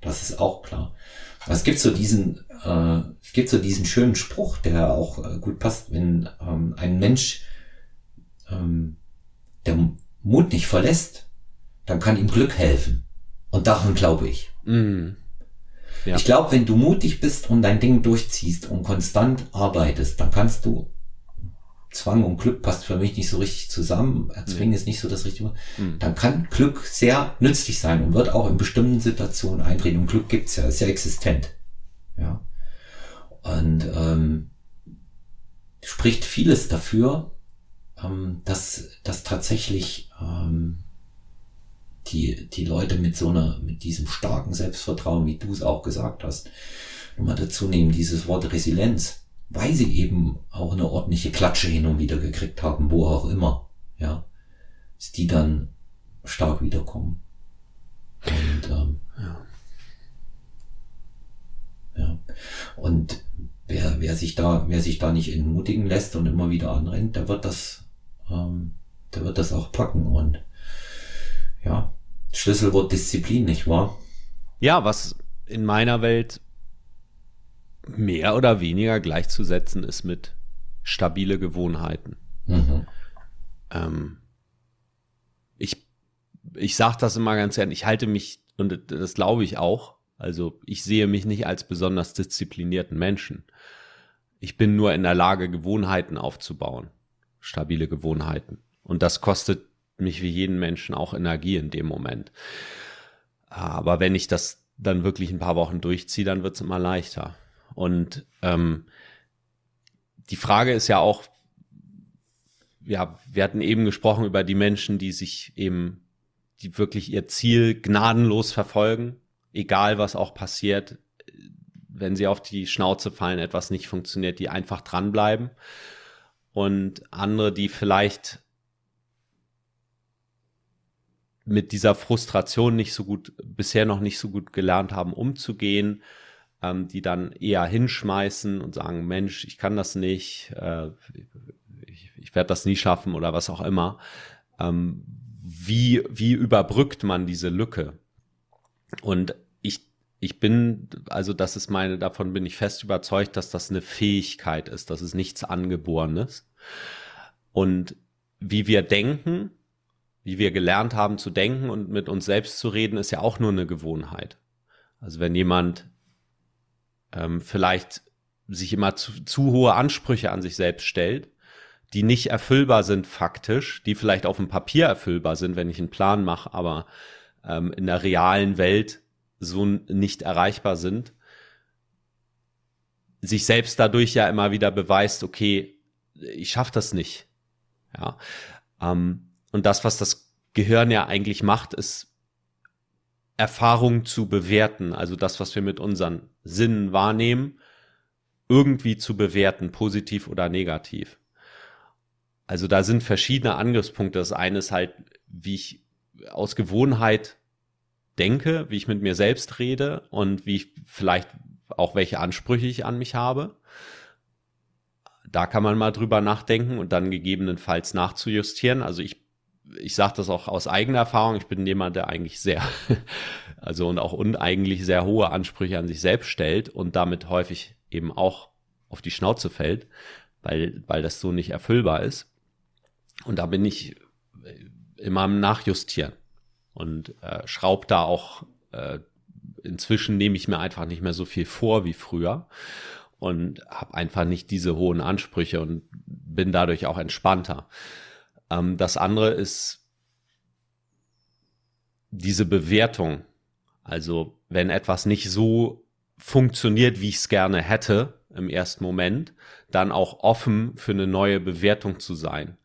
Das ist auch klar. Also es gibt so diesen, schönen Spruch, der auch gut passt, wenn ein Mensch der Mut nicht verlässt, dann kann ihm Glück helfen. Und daran glaube ich. Mhm. Ja. Ich glaube, wenn du mutig bist und dein Ding durchziehst und konstant arbeitest, dann kannst du, Zwang und Glück passt für mich nicht so richtig zusammen, erzwingen ist nicht so das Richtige, dann kann Glück sehr nützlich sein und wird auch in bestimmten Situationen eintreten. Und Glück gibt's ja, ist ja existent. Ja. Und spricht vieles dafür, dass tatsächlich die Leute mit diesem starken Selbstvertrauen, wie du es auch gesagt hast, nochmal dazu nehmen, dieses Wort Resilienz, weil sie eben auch eine ordentliche Klatsche hin und wieder gekriegt haben, wo auch immer, ja, dass die dann stark wiederkommen. Und, ja. Und wer sich da nicht entmutigen lässt und immer wieder anrennt, der wird das auch packen. Und ja, Schlüsselwort Disziplin, nicht wahr? Ja, was in meiner Welt mehr oder weniger gleichzusetzen ist mit stabile Gewohnheiten. Mhm. Ich sage das immer ganz ehrlich, ich halte mich, und das glaube ich auch, also ich sehe mich nicht als besonders disziplinierten Menschen. Ich bin nur in der Lage, Gewohnheiten aufzubauen, stabile Gewohnheiten. Und das kostet mich wie jeden Menschen auch Energie in dem Moment. Aber wenn ich das dann wirklich ein paar Wochen durchziehe, dann wird es immer leichter. Und die Frage ist ja auch, ja, wir hatten eben gesprochen über die Menschen, die wirklich ihr Ziel gnadenlos verfolgen, egal was auch passiert, wenn sie auf die Schnauze fallen, etwas nicht funktioniert, die einfach dranbleiben. Und andere, die vielleicht mit dieser Frustration bisher noch nicht so gut gelernt haben, umzugehen, die dann eher hinschmeißen und sagen, Mensch, ich kann das nicht, ich werde das nie schaffen oder was auch immer. Wie überbrückt man diese Lücke? Und ich bin, also das ist davon bin ich fest überzeugt, dass das eine Fähigkeit ist, dass es nichts Angeborenes. Und wie wir denken, wie wir gelernt haben zu denken und mit uns selbst zu reden, ist ja auch nur eine Gewohnheit. Also wenn jemand vielleicht sich immer zu hohe Ansprüche an sich selbst stellt, die nicht erfüllbar sind faktisch, die vielleicht auf dem Papier erfüllbar sind, wenn ich einen Plan mache, aber in der realen Welt so nicht erreichbar sind, sich selbst dadurch ja immer wieder beweist, okay, ich schaffe das nicht. Ja. Und das, was das Gehirn ja eigentlich macht, ist, Erfahrung zu bewerten, also das, was wir mit unseren Sinnen wahrnehmen, irgendwie zu bewerten, positiv oder negativ. Also da sind verschiedene Angriffspunkte. Das eine ist halt, wie ich aus Gewohnheit denke, wie ich mit mir selbst rede und wie ich vielleicht auch welche Ansprüche ich an mich habe. Da kann man mal drüber nachdenken und dann gegebenenfalls nachzujustieren. Also ich sage das auch aus eigener Erfahrung, ich bin jemand, der eigentlich eigentlich sehr hohe Ansprüche an sich selbst stellt und damit häufig eben auch auf die Schnauze fällt, weil das so nicht erfüllbar ist. Und da bin ich immer am Nachjustieren und schraub da auch, inzwischen nehme ich mir einfach nicht mehr so viel vor wie früher und habe einfach nicht diese hohen Ansprüche und bin dadurch auch entspannter. Das andere ist diese Bewertung. Also wenn etwas nicht so funktioniert, wie ich es gerne hätte im ersten Moment, dann auch offen für eine neue Bewertung zu sein.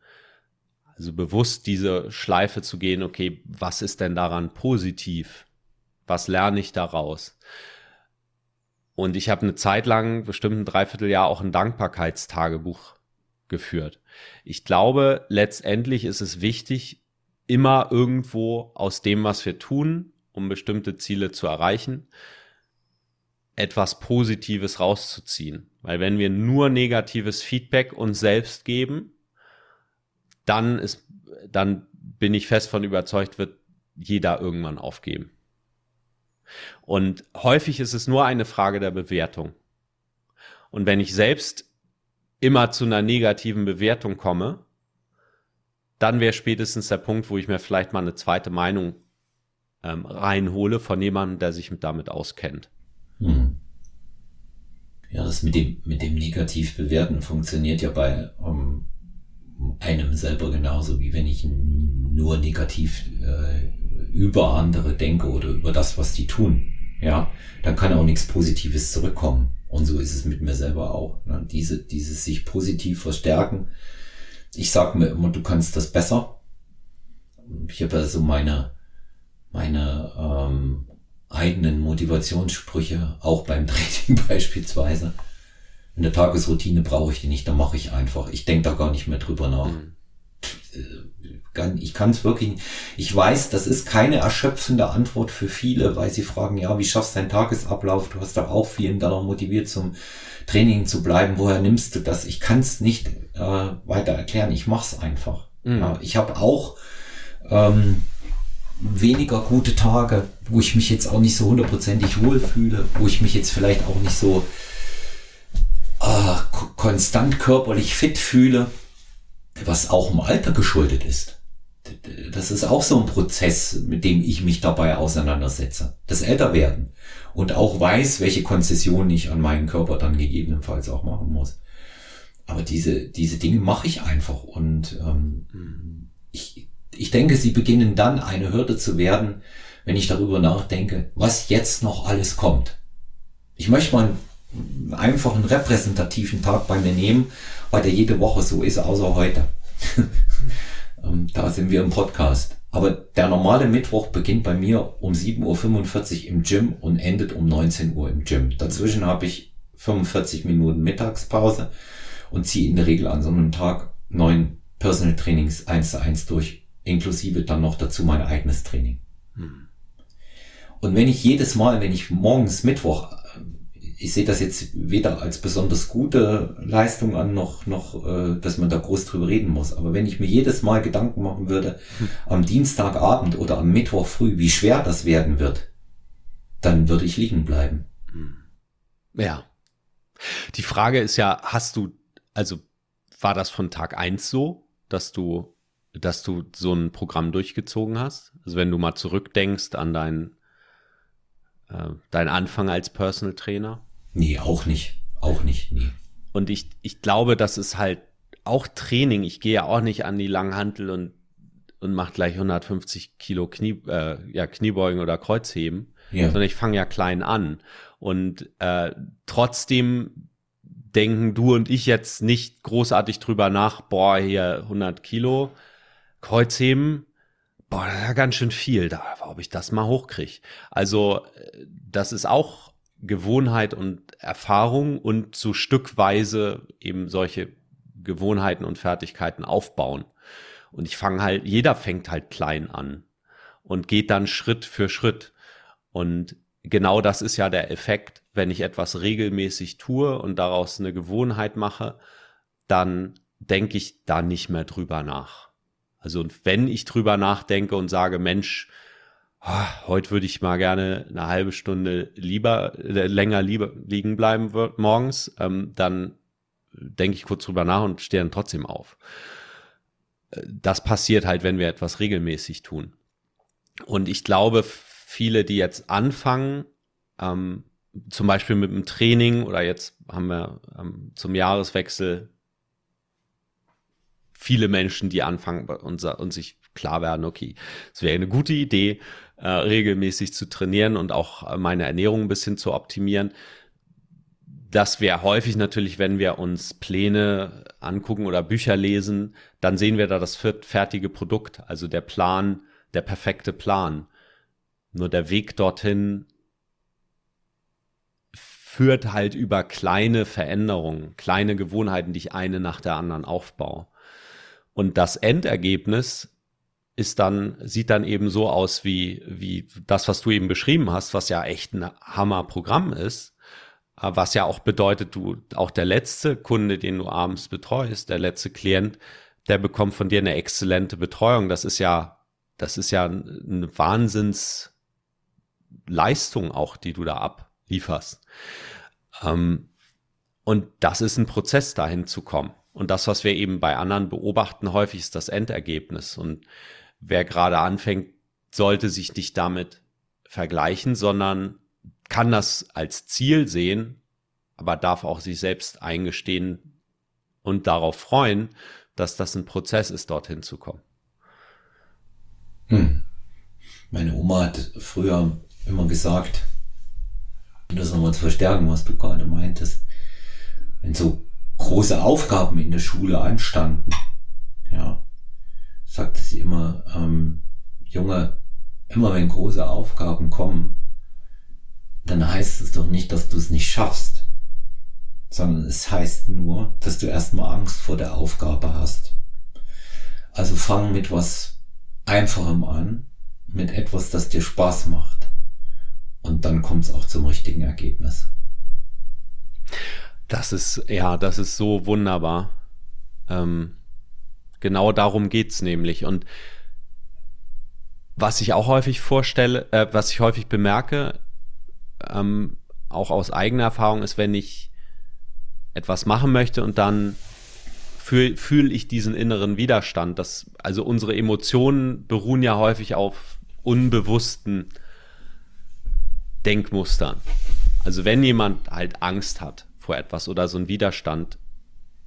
Also bewusst diese Schleife zu gehen, okay, was ist denn daran positiv? Was lerne ich daraus? Und ich habe eine Zeit lang, bestimmt ein Dreivierteljahr, auch ein Dankbarkeitstagebuch geführt. Ich glaube, letztendlich ist es wichtig, immer irgendwo aus dem, was wir tun, um bestimmte Ziele zu erreichen, etwas Positives rauszuziehen. Weil wenn wir nur negatives Feedback uns selbst geben, dann bin ich fest von überzeugt, wird jeder irgendwann aufgeben. Und häufig ist es nur eine Frage der Bewertung. Und wenn ich selbst immer zu einer negativen Bewertung komme, dann wäre spätestens der Punkt, wo ich mir vielleicht mal eine zweite Meinung reinhole von jemandem, der sich damit auskennt. Ja, das mit dem Negativbewerten funktioniert ja bei einem selber genauso, wie wenn ich nur negativ über andere denke oder über das, was die tun. Ja, dann kann auch nichts Positives zurückkommen. Und so ist es mit mir selber auch. Ne? Dieses sich positiv verstärken. Ich sag mir immer, du kannst das besser. Ich habe ja so meine eigenen Motivationssprüche, auch beim Training beispielsweise. In der Tagesroutine brauche ich die nicht, dann mache ich einfach. Ich denke da gar nicht mehr drüber nach. Ich kann es wirklich nicht. Ich weiß, das ist keine erschöpfende Antwort für viele, weil sie fragen, ja, wie schaffst du deinen Tagesablauf? Du hast doch auch vielen dann noch motiviert, zum Training zu bleiben. Woher nimmst du das? Ich kann es nicht weiter erklären. Ich mache es einfach. Ja, ich habe auch weniger gute Tage, wo ich mich jetzt auch nicht so 100% wohlfühle, wo ich mich jetzt vielleicht auch nicht so konstant körperlich fit fühle, was auch im Alter geschuldet ist. Das ist auch so ein Prozess, mit dem ich mich dabei auseinandersetze. Das Älterwerden. Und auch weiß, welche Konzessionen ich an meinen Körper dann gegebenenfalls auch machen muss. Aber diese Dinge mache ich einfach. Und ich denke, sie beginnen dann eine Hürde zu werden, wenn ich darüber nachdenke, was jetzt noch alles kommt. Ich möchte mal einfach einen repräsentativen Tag bei mir nehmen, weil der jede Woche so ist, außer heute. Da sind wir im Podcast. Aber der normale Mittwoch beginnt bei mir um 7.45 Uhr im Gym und endet um 19 Uhr im Gym. Dazwischen habe ich 45 Minuten Mittagspause und ziehe in der Regel an so einem Tag 9 Personal Trainings 1:1 durch, inklusive dann noch dazu mein eigenes Training. Und wenn ich jedes Mal, wenn ich morgens Mittwoch, ich sehe das jetzt weder als besonders gute Leistung an, noch dass man da groß drüber reden muss. Aber wenn ich mir jedes Mal Gedanken machen würde, am Dienstagabend oder am Mittwoch früh, wie schwer das werden wird, dann würde ich liegen bleiben. Ja. Die Frage ist ja, war das von Tag 1 so, dass du so ein Programm durchgezogen hast? Also wenn du mal zurückdenkst an dein Anfang als Personal Trainer? Nee, auch nicht, nee. Und ich glaube, das ist halt auch Training. Ich gehe ja auch nicht an die Langhantel und mache gleich 150 Kilo Kniebeugen oder Kreuzheben, sondern ich fange ja klein an. Und trotzdem denken du und ich jetzt nicht großartig drüber nach, boah, hier 100 Kilo Kreuzheben, boah, das ist ja ganz schön viel, da, ob ich das mal hochkriege. Also das ist auch Gewohnheit und Erfahrung und so stückweise eben solche Gewohnheiten und Fertigkeiten aufbauen. Und jeder fängt halt klein an und geht dann Schritt für Schritt. Und genau das ist ja der Effekt, wenn ich etwas regelmäßig tue und daraus eine Gewohnheit mache, dann denke ich da nicht mehr drüber nach. Also und wenn ich drüber nachdenke und sage, Mensch, heute würde ich mal gerne eine halbe Stunde länger liegen bleiben morgens, dann denke ich kurz drüber nach und stehe dann trotzdem auf. Das passiert halt, wenn wir etwas regelmäßig tun. Und ich glaube, viele, die jetzt anfangen, zum Beispiel mit dem Training oder jetzt haben wir zum Jahreswechsel viele Menschen, die anfangen und sich klar werden, okay, es wäre eine gute Idee, regelmäßig zu trainieren und auch meine Ernährung ein bisschen zu optimieren. Das wäre häufig natürlich, wenn wir uns Pläne angucken oder Bücher lesen, dann sehen wir da das fertige Produkt, also der Plan, der perfekte Plan. Nur der Weg dorthin führt halt über kleine Veränderungen, kleine Gewohnheiten, die ich eine nach der anderen aufbaue. Und das Endergebnis sieht dann eben so aus wie das, was du eben beschrieben hast, was ja echt ein Hammerprogramm ist, was ja auch bedeutet, auch der letzte Kunde, den du abends betreust, der letzte Klient, der bekommt von dir eine exzellente Betreuung. Das ist ja eine Wahnsinnsleistung auch, die du da ablieferst. Und das ist ein Prozess, dahin zu kommen. Und das, was wir eben bei anderen beobachten, häufig ist das Endergebnis. Und wer gerade anfängt, sollte sich nicht damit vergleichen, sondern kann das als Ziel sehen, aber darf auch sich selbst eingestehen und darauf freuen, dass das ein Prozess ist, dorthin zu kommen. Meine Oma hat früher immer gesagt, und das nochmal zu verstärken, was du gerade meintest, wenn so große Aufgaben in der Schule anstanden, ja, sagte sie immer, Junge, immer wenn große Aufgaben kommen, dann heißt es doch nicht, dass du es nicht schaffst, sondern es heißt nur, dass du erstmal Angst vor der Aufgabe hast. Also fang mit was Einfachem an, mit etwas, das dir Spaß macht, und dann kommt es auch zum richtigen Ergebnis. Das ist so wunderbar. Genau darum geht's nämlich. Und was ich auch häufig bemerke, auch aus eigener Erfahrung, ist, wenn ich etwas machen möchte und dann fühl ich diesen inneren Widerstand. Also unsere Emotionen beruhen ja häufig auf unbewussten Denkmustern. Also wenn jemand halt Angst hat vor etwas oder so einen Widerstand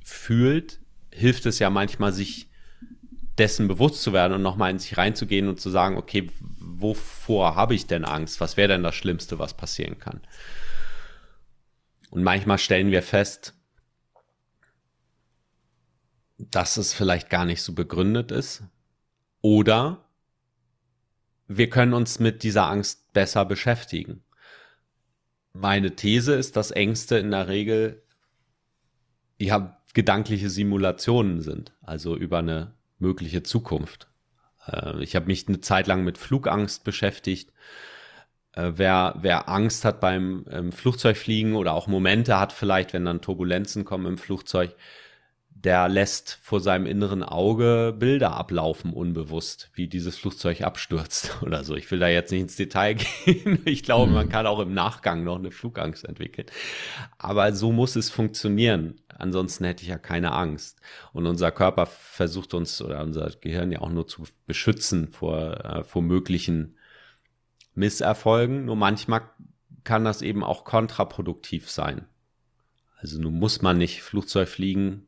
fühlt, hilft es ja manchmal, sich dessen bewusst zu werden und nochmal in sich reinzugehen und zu sagen, okay, wovor habe ich denn Angst? Was wäre denn das Schlimmste, was passieren kann? Und manchmal stellen wir fest, dass es vielleicht gar nicht so begründet ist, oder wir können uns mit dieser Angst besser beschäftigen. Meine These ist, dass Ängste in der Regel ja gedankliche Simulationen sind, also über eine mögliche Zukunft. Ich habe mich eine Zeit lang mit Flugangst beschäftigt. Wer Angst hat beim Flugzeugfliegen oder auch Momente hat vielleicht, wenn dann Turbulenzen kommen im Flugzeug, der lässt vor seinem inneren Auge Bilder ablaufen, unbewusst, wie dieses Flugzeug abstürzt oder so. Ich will da jetzt nicht ins Detail gehen. Ich glaube, man kann auch im Nachgang noch eine Flugangst entwickeln. Aber so muss es funktionieren. Ansonsten hätte ich ja keine Angst. Und unser Körper versucht uns, oder unser Gehirn ja auch nur zu beschützen vor möglichen Misserfolgen. Nur manchmal kann das eben auch kontraproduktiv sein. Also nun muss man nicht Flugzeug fliegen.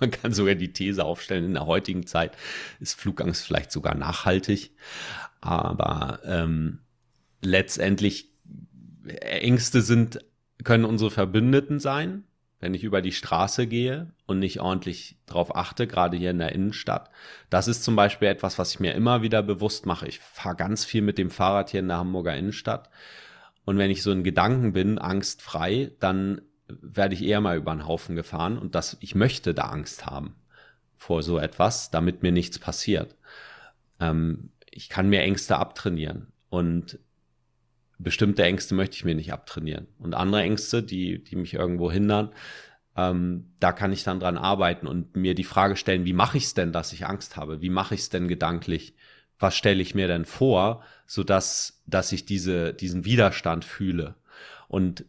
Man kann sogar die These aufstellen, in der heutigen Zeit ist Flugangst vielleicht sogar nachhaltig. Aber letztendlich, Ängste können unsere Verbündeten sein. Wenn ich über die Straße gehe und nicht ordentlich drauf achte, gerade hier in der Innenstadt. Das ist zum Beispiel etwas, was ich mir immer wieder bewusst mache. Ich fahre ganz viel mit dem Fahrrad hier in der Hamburger Innenstadt. Und wenn ich so in Gedanken bin, angstfrei, dann werde ich eher mal über den Haufen gefahren, und ich möchte da Angst haben vor so etwas, damit mir nichts passiert. Ich kann mir Ängste abtrainieren, und bestimmte Ängste möchte ich mir nicht abtrainieren. Und andere Ängste, die mich irgendwo hindern, da kann ich dann dran arbeiten und mir die Frage stellen, wie mache ich es denn, dass ich Angst habe? Wie mache ich es denn gedanklich? Was stelle ich mir denn vor, sodass ich diesen Widerstand fühle? Und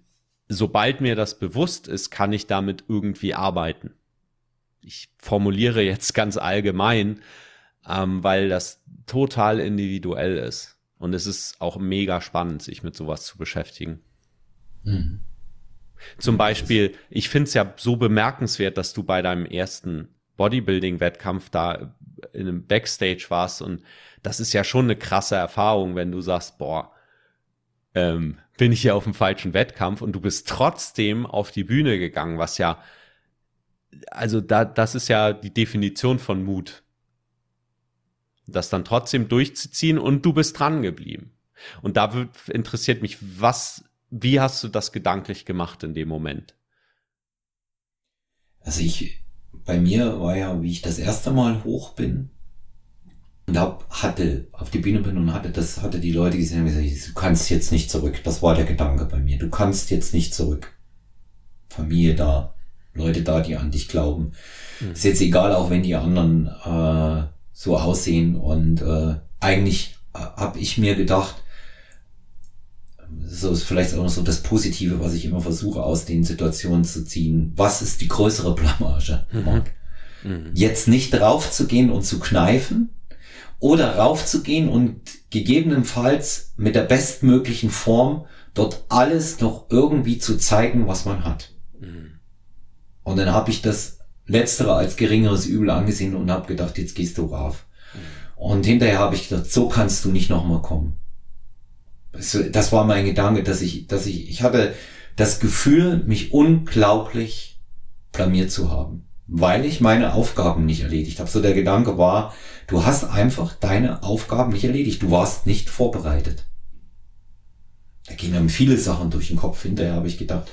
sobald mir das bewusst ist, kann ich damit irgendwie arbeiten. Ich formuliere jetzt ganz allgemein, weil das total individuell ist. Und es ist auch mega spannend, sich mit sowas zu beschäftigen. Mhm. Zum Beispiel, ich finde es ja so bemerkenswert, dass du bei deinem ersten Bodybuilding-Wettkampf da in einem Backstage warst. Und das ist ja schon eine krasse Erfahrung, wenn du sagst, boah, bin ich hier auf dem falschen Wettkampf, und du bist trotzdem auf die Bühne gegangen, was ja, also das ist ja die Definition von Mut. Das dann trotzdem durchzuziehen, und du bist dran geblieben. Und da interessiert mich, wie hast du das gedanklich gemacht in dem Moment? Also bei mir war ja, wie ich das erste Mal hoch bin, auf die Bühne bin und hatte die Leute gesehen und gesagt, du kannst jetzt nicht zurück. Das war der Gedanke bei mir. Du kannst jetzt nicht zurück. Familie da, Leute da, die an dich glauben. Mhm. Ist jetzt egal, auch wenn die anderen so aussehen. Und eigentlich habe ich mir gedacht, so ist vielleicht auch noch so das Positive, was ich immer versuche, aus den Situationen zu ziehen. Was ist die größere Blamage? Mhm. Mhm. Jetzt nicht drauf zu gehen und zu kneifen, oder raufzugehen und gegebenenfalls mit der bestmöglichen Form dort alles noch irgendwie zu zeigen, was man hat. Mhm. Und dann habe ich das Letztere als geringeres Übel angesehen und habe gedacht, jetzt gehst du rauf. Mhm. Und hinterher habe ich gedacht, so kannst du nicht nochmal kommen. Das war mein Gedanke, dass ich hatte das Gefühl, mich unglaublich blamiert zu haben, weil ich meine Aufgaben nicht erledigt habe. So der Gedanke war, du hast einfach deine Aufgaben nicht erledigt. Du warst nicht vorbereitet. Da gehen dann viele Sachen durch den Kopf. Hinterher habe ich gedacht,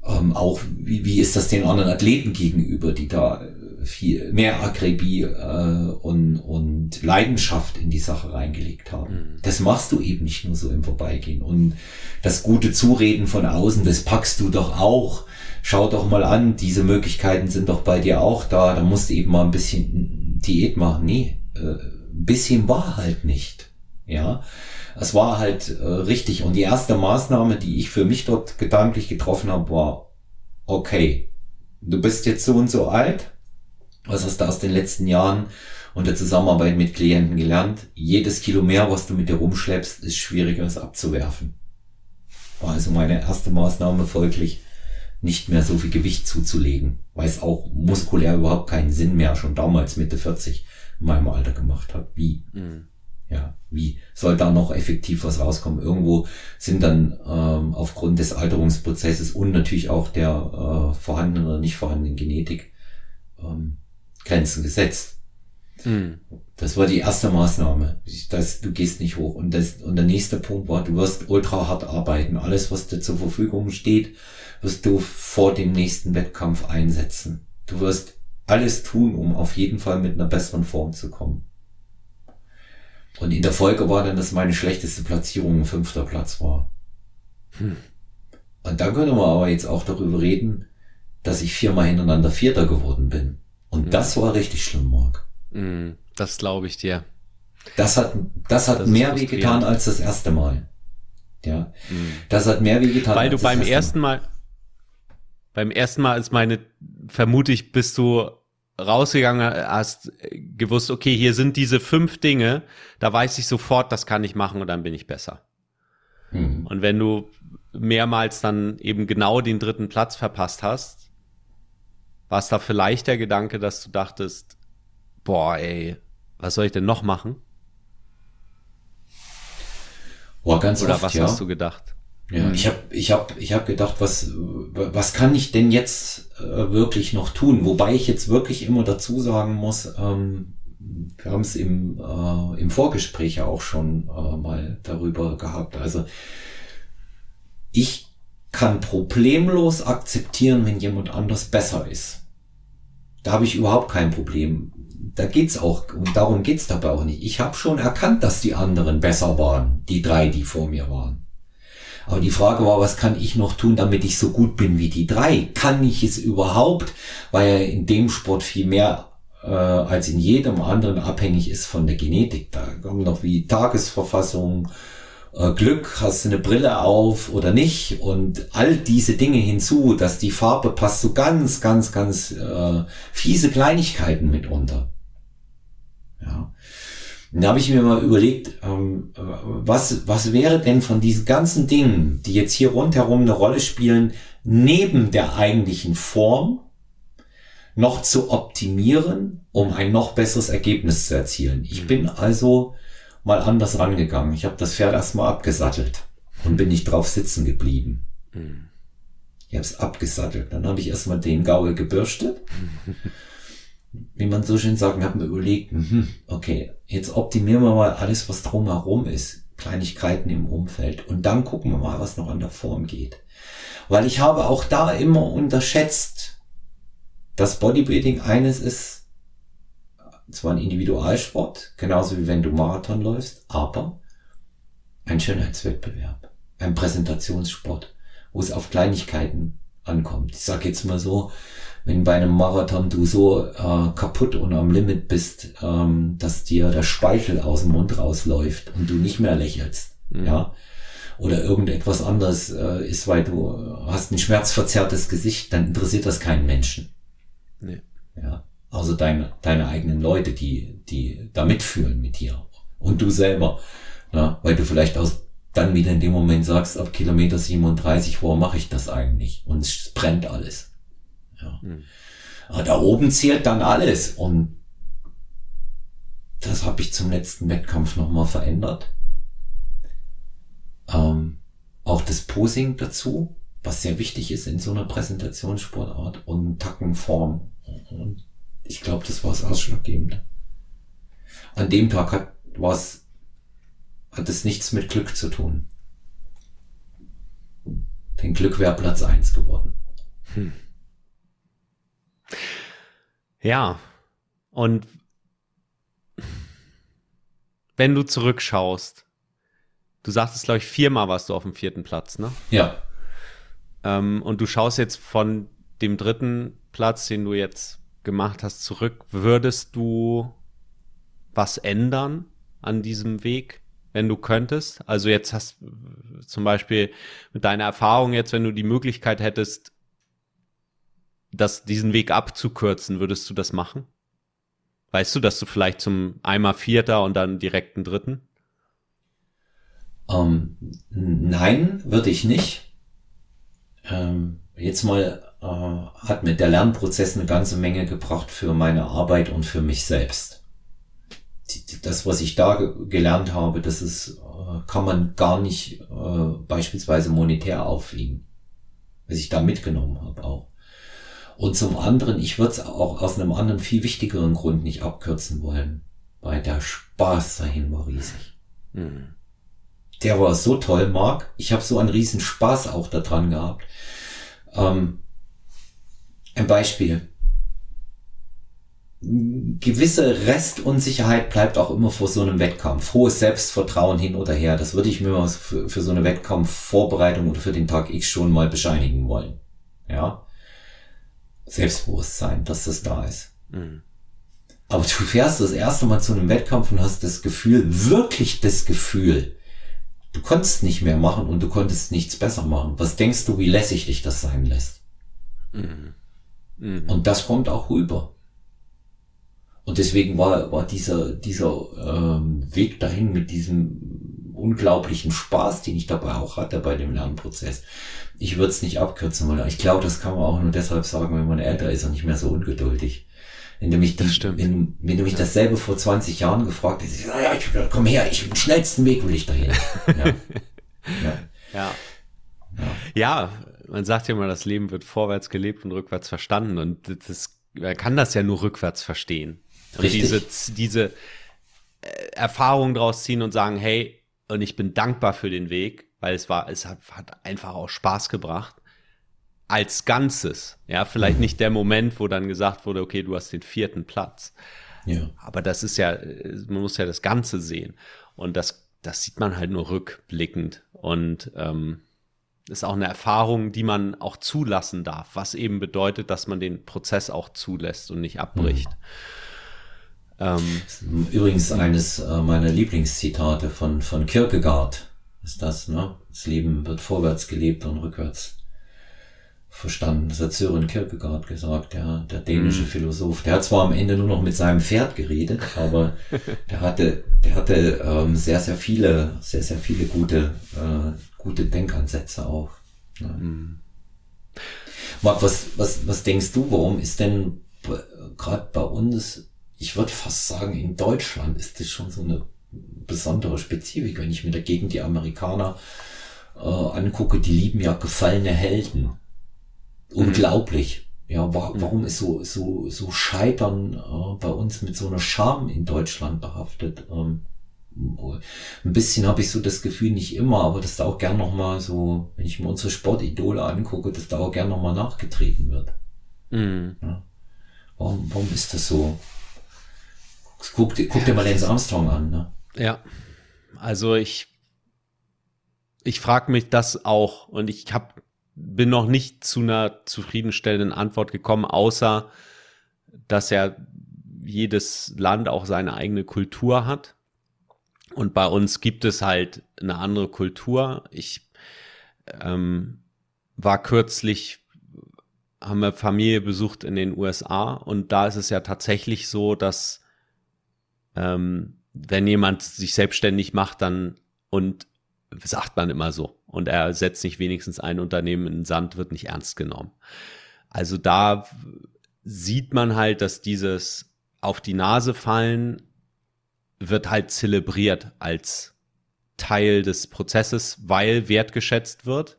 auch wie ist das den anderen Athleten gegenüber, die da viel mehr Akribie und Leidenschaft in die Sache reingelegt haben. Mhm. Das machst du eben nicht nur so im Vorbeigehen. Und das gute Zureden von außen, das packst du doch auch. Schau doch mal an, diese Möglichkeiten sind doch bei dir auch da. Da musst du eben mal ein bisschen Diät machen. Nee, ein bisschen war halt nicht. Ja, es war halt richtig. Und die erste Maßnahme, die ich für mich dort gedanklich getroffen habe, war, okay, du bist jetzt so und so alt. Was hast du aus den letzten Jahren und der Zusammenarbeit mit Klienten gelernt? Jedes Kilo mehr, was du mit dir rumschleppst, ist schwieriger, es abzuwerfen. War also meine erste Maßnahme folglich, nicht mehr so viel Gewicht zuzulegen, weil es auch muskulär überhaupt keinen Sinn mehr schon damals Mitte 40 in meinem Alter gemacht hat. Wie? Mhm. Ja, wie soll da noch effektiv was rauskommen? Irgendwo sind dann aufgrund des Alterungsprozesses und natürlich auch der vorhandenen oder nicht vorhandenen Genetik Grenzen gesetzt. Mhm. Das war die erste Maßnahme, dass du gehst nicht hoch. Und der nächste Punkt war, du wirst ultra hart arbeiten. Alles, was dir zur Verfügung steht, wirst du vor dem nächsten Wettkampf einsetzen. Du wirst alles tun, um auf jeden Fall mit einer besseren Form zu kommen. Und in der Folge war dann, dass meine schlechteste Platzierung 5. Platz war. Hm. Und dann können wir aber jetzt auch darüber reden, dass ich 4-mal hintereinander 4. geworden bin. Und das war richtig schlimm, Marc. Das glaube ich dir. Das hat mehr weh getan als das erste Mal. Ja, das hat mehr weh getan. Weil du beim ersten Mal ist meine, vermute ich, bist du rausgegangen, hast gewusst, okay, hier sind diese 5 Dinge, da weiß ich sofort, das kann ich machen und dann bin ich besser. Mhm. Und wenn du mehrmals dann eben genau den 3. Platz verpasst hast, war es da vielleicht der Gedanke, dass du dachtest, boah ey, was soll ich denn noch machen? Boah, ganz oft, oder was hast du gedacht? Ja, ich hab gedacht, was kann ich denn jetzt wirklich noch tun? Wobei ich jetzt wirklich immer dazu sagen muss, wir haben es im Vorgespräch ja auch schon mal darüber gehabt. Also ich kann problemlos akzeptieren, wenn jemand anders besser ist. Da habe ich überhaupt kein Problem. Da geht's auch, und darum geht's dabei auch nicht. Ich habe schon erkannt, dass die anderen besser waren, die 3, die vor mir waren. Aber die Frage war, was kann ich noch tun, damit ich so gut bin wie die 3? Kann ich es überhaupt, weil er in dem Sport viel mehr als in jedem anderen abhängig ist von der Genetik. Da kommen noch wie Tagesverfassung, Glück, hast du eine Brille auf oder nicht, und all diese Dinge hinzu, dass die Farbe passt, so ganz, ganz, ganz fiese Kleinigkeiten mitunter. Ja. Da habe ich mir mal überlegt, was wäre denn von diesen ganzen Dingen, die jetzt hier rundherum eine Rolle spielen, neben der eigentlichen Form noch zu optimieren, um ein noch besseres Ergebnis zu erzielen. Ich bin also mal anders rangegangen. Ich habe das Pferd erstmal abgesattelt und bin nicht drauf sitzen geblieben. Ich habe es abgesattelt. Dann habe ich erstmal den Gaul gebürstet. Wie man so schön sagt, habe mir überlegt, okay, jetzt optimieren wir mal alles, was drumherum ist, Kleinigkeiten im Umfeld, und dann gucken wir mal, was noch an der Form geht. Weil ich habe auch da immer unterschätzt, dass Bodybuilding eines ist, zwar ein Individualsport, genauso wie wenn du Marathon läufst, aber ein Schönheitswettbewerb, ein Präsentationssport, wo es auf Kleinigkeiten ankommt. Ich sage jetzt mal so, wenn bei einem Marathon du so kaputt und am Limit bist, dass dir der Speichel aus dem Mund rausläuft und du nicht mehr lächelst, ja, oder irgendetwas anderes ist, weil du hast ein schmerzverzerrtes Gesicht, dann interessiert das keinen Menschen. Nee. Ja, also deine eigenen Leute, die da mitfühlen mit dir und du selber, na, weil du vielleicht auch dann wieder in dem Moment sagst, ab Kilometer 37, wo mache ich das eigentlich? Und es brennt alles. Ja. Mhm. Aber da oben zählt dann alles und das habe ich zum letzten Wettkampf nochmal verändert. Auch das Posing dazu, was sehr wichtig ist in so einer Präsentationssportart, und Tackenform. Und ich glaube, das war das Ausschlaggebende. An dem Tag hat es nichts mit Glück zu tun. Denn Glück wäre Platz 1 geworden. Hm. Ja, und wenn du zurückschaust, du sagtest, glaube ich, 4-mal warst du auf dem 4. Platz, ne? Ja. Und du schaust jetzt von dem 3. Platz, den du jetzt gemacht hast, zurück. Würdest du was ändern an diesem Weg, wenn du könntest? Also jetzt hast zum Beispiel mit deiner Erfahrung jetzt, wenn du die Möglichkeit hättest, diesen Weg abzukürzen, würdest du das machen? Weißt du, dass du vielleicht zum einmal 4. und dann direkt einen 3.? Nein, würde ich nicht. Jetzt mal hat mir der Lernprozess eine ganze Menge gebracht für meine Arbeit und für mich selbst. Das, was ich da gelernt habe, das ist, kann man gar nicht beispielsweise monetär aufwiegen, was ich da mitgenommen habe auch. Und zum anderen, ich würde es auch aus einem anderen, viel wichtigeren Grund nicht abkürzen wollen, weil der Spaß dahin war riesig. Mhm. Der war so toll, Marc. Ich habe so einen riesen Spaß auch daran gehabt. Ein Beispiel. Gewisse Restunsicherheit bleibt auch immer vor so einem Wettkampf. Hohes Selbstvertrauen hin oder her. Das würde ich mir mal für so eine Wettkampfvorbereitung oder für den Tag X schon mal bescheinigen wollen. Ja. Selbstbewusstsein, dass das da ist. Mhm. Aber du fährst das erste Mal zu einem Wettkampf und hast das Gefühl, wirklich das Gefühl, du konntest nicht mehr machen und du konntest nichts besser machen. Was denkst du, wie lässig dich das sein lässt? Mhm. Mhm. Und das kommt auch rüber. Und deswegen war dieser Weg dahin mit diesem unglaublichen Spaß, den ich dabei auch hatte bei dem Lernprozess. Ich würde es nicht abkürzen wollen. Ich glaube, das kann man auch nur deshalb sagen, wenn man älter ist und nicht mehr so ungeduldig. Wenn du mich dasselbe vor 20 Jahren gefragt hättest, ich komm her, den schnellsten Weg will ich dahin. Ja. Ja, man sagt ja immer, das Leben wird vorwärts gelebt und rückwärts verstanden. Und man kann das ja nur rückwärts verstehen. Und diese Erfahrung draus ziehen und sagen, hey, und ich bin dankbar für den Weg, weil es hat einfach auch Spaß gebracht. Als Ganzes. Ja, vielleicht nicht der Moment, wo dann gesagt wurde, okay, du hast den 4. Platz. Ja. Aber das ist ja, man muss ja das Ganze sehen. Und das sieht man halt nur rückblickend. Und ist auch eine Erfahrung, die man auch zulassen darf, was eben bedeutet, dass man den Prozess auch zulässt und nicht abbricht. Übrigens eines meiner Lieblingszitate von Kierkegaard ist das, ne? Das Leben wird vorwärts gelebt und rückwärts verstanden. Das hat Sören Kierkegaard gesagt, der dänische Philosoph. Der hat zwar am Ende nur noch mit seinem Pferd geredet, aber der hatte sehr, sehr viele gute Denkansätze auch. Ja. Mhm. Marc, was denkst du, warum ist denn gerade bei uns, ich würde fast sagen, in Deutschland ist das schon so eine besondere Spezifik, wenn ich mir dagegen die Amerikaner angucke, die lieben ja gefallene Helden. Unglaublich. Ja, warum ist so Scheitern bei uns mit so einer Scham in Deutschland behaftet? Ein bisschen habe ich so das Gefühl, nicht immer, aber dass da auch gern nochmal so, wenn ich mir unsere Sportidole angucke, dass da auch gern nochmal nachgetreten wird. Ja. Warum ist das so? Guck dir mal Lance Armstrong an. Ne? Ja, also ich frage mich das auch und ich bin noch nicht zu einer zufriedenstellenden Antwort gekommen, außer dass ja jedes Land auch seine eigene Kultur hat und bei uns gibt es halt eine andere Kultur. Ich war kürzlich, haben wir Familie besucht in den USA und da ist es ja tatsächlich so, dass wenn jemand sich selbstständig macht, dann und sagt man immer so und er setzt nicht wenigstens ein Unternehmen in den Sand, wird nicht ernst genommen. Also da sieht man halt, dass dieses auf die Nase fallen wird halt zelebriert als Teil des Prozesses, weil wertgeschätzt wird,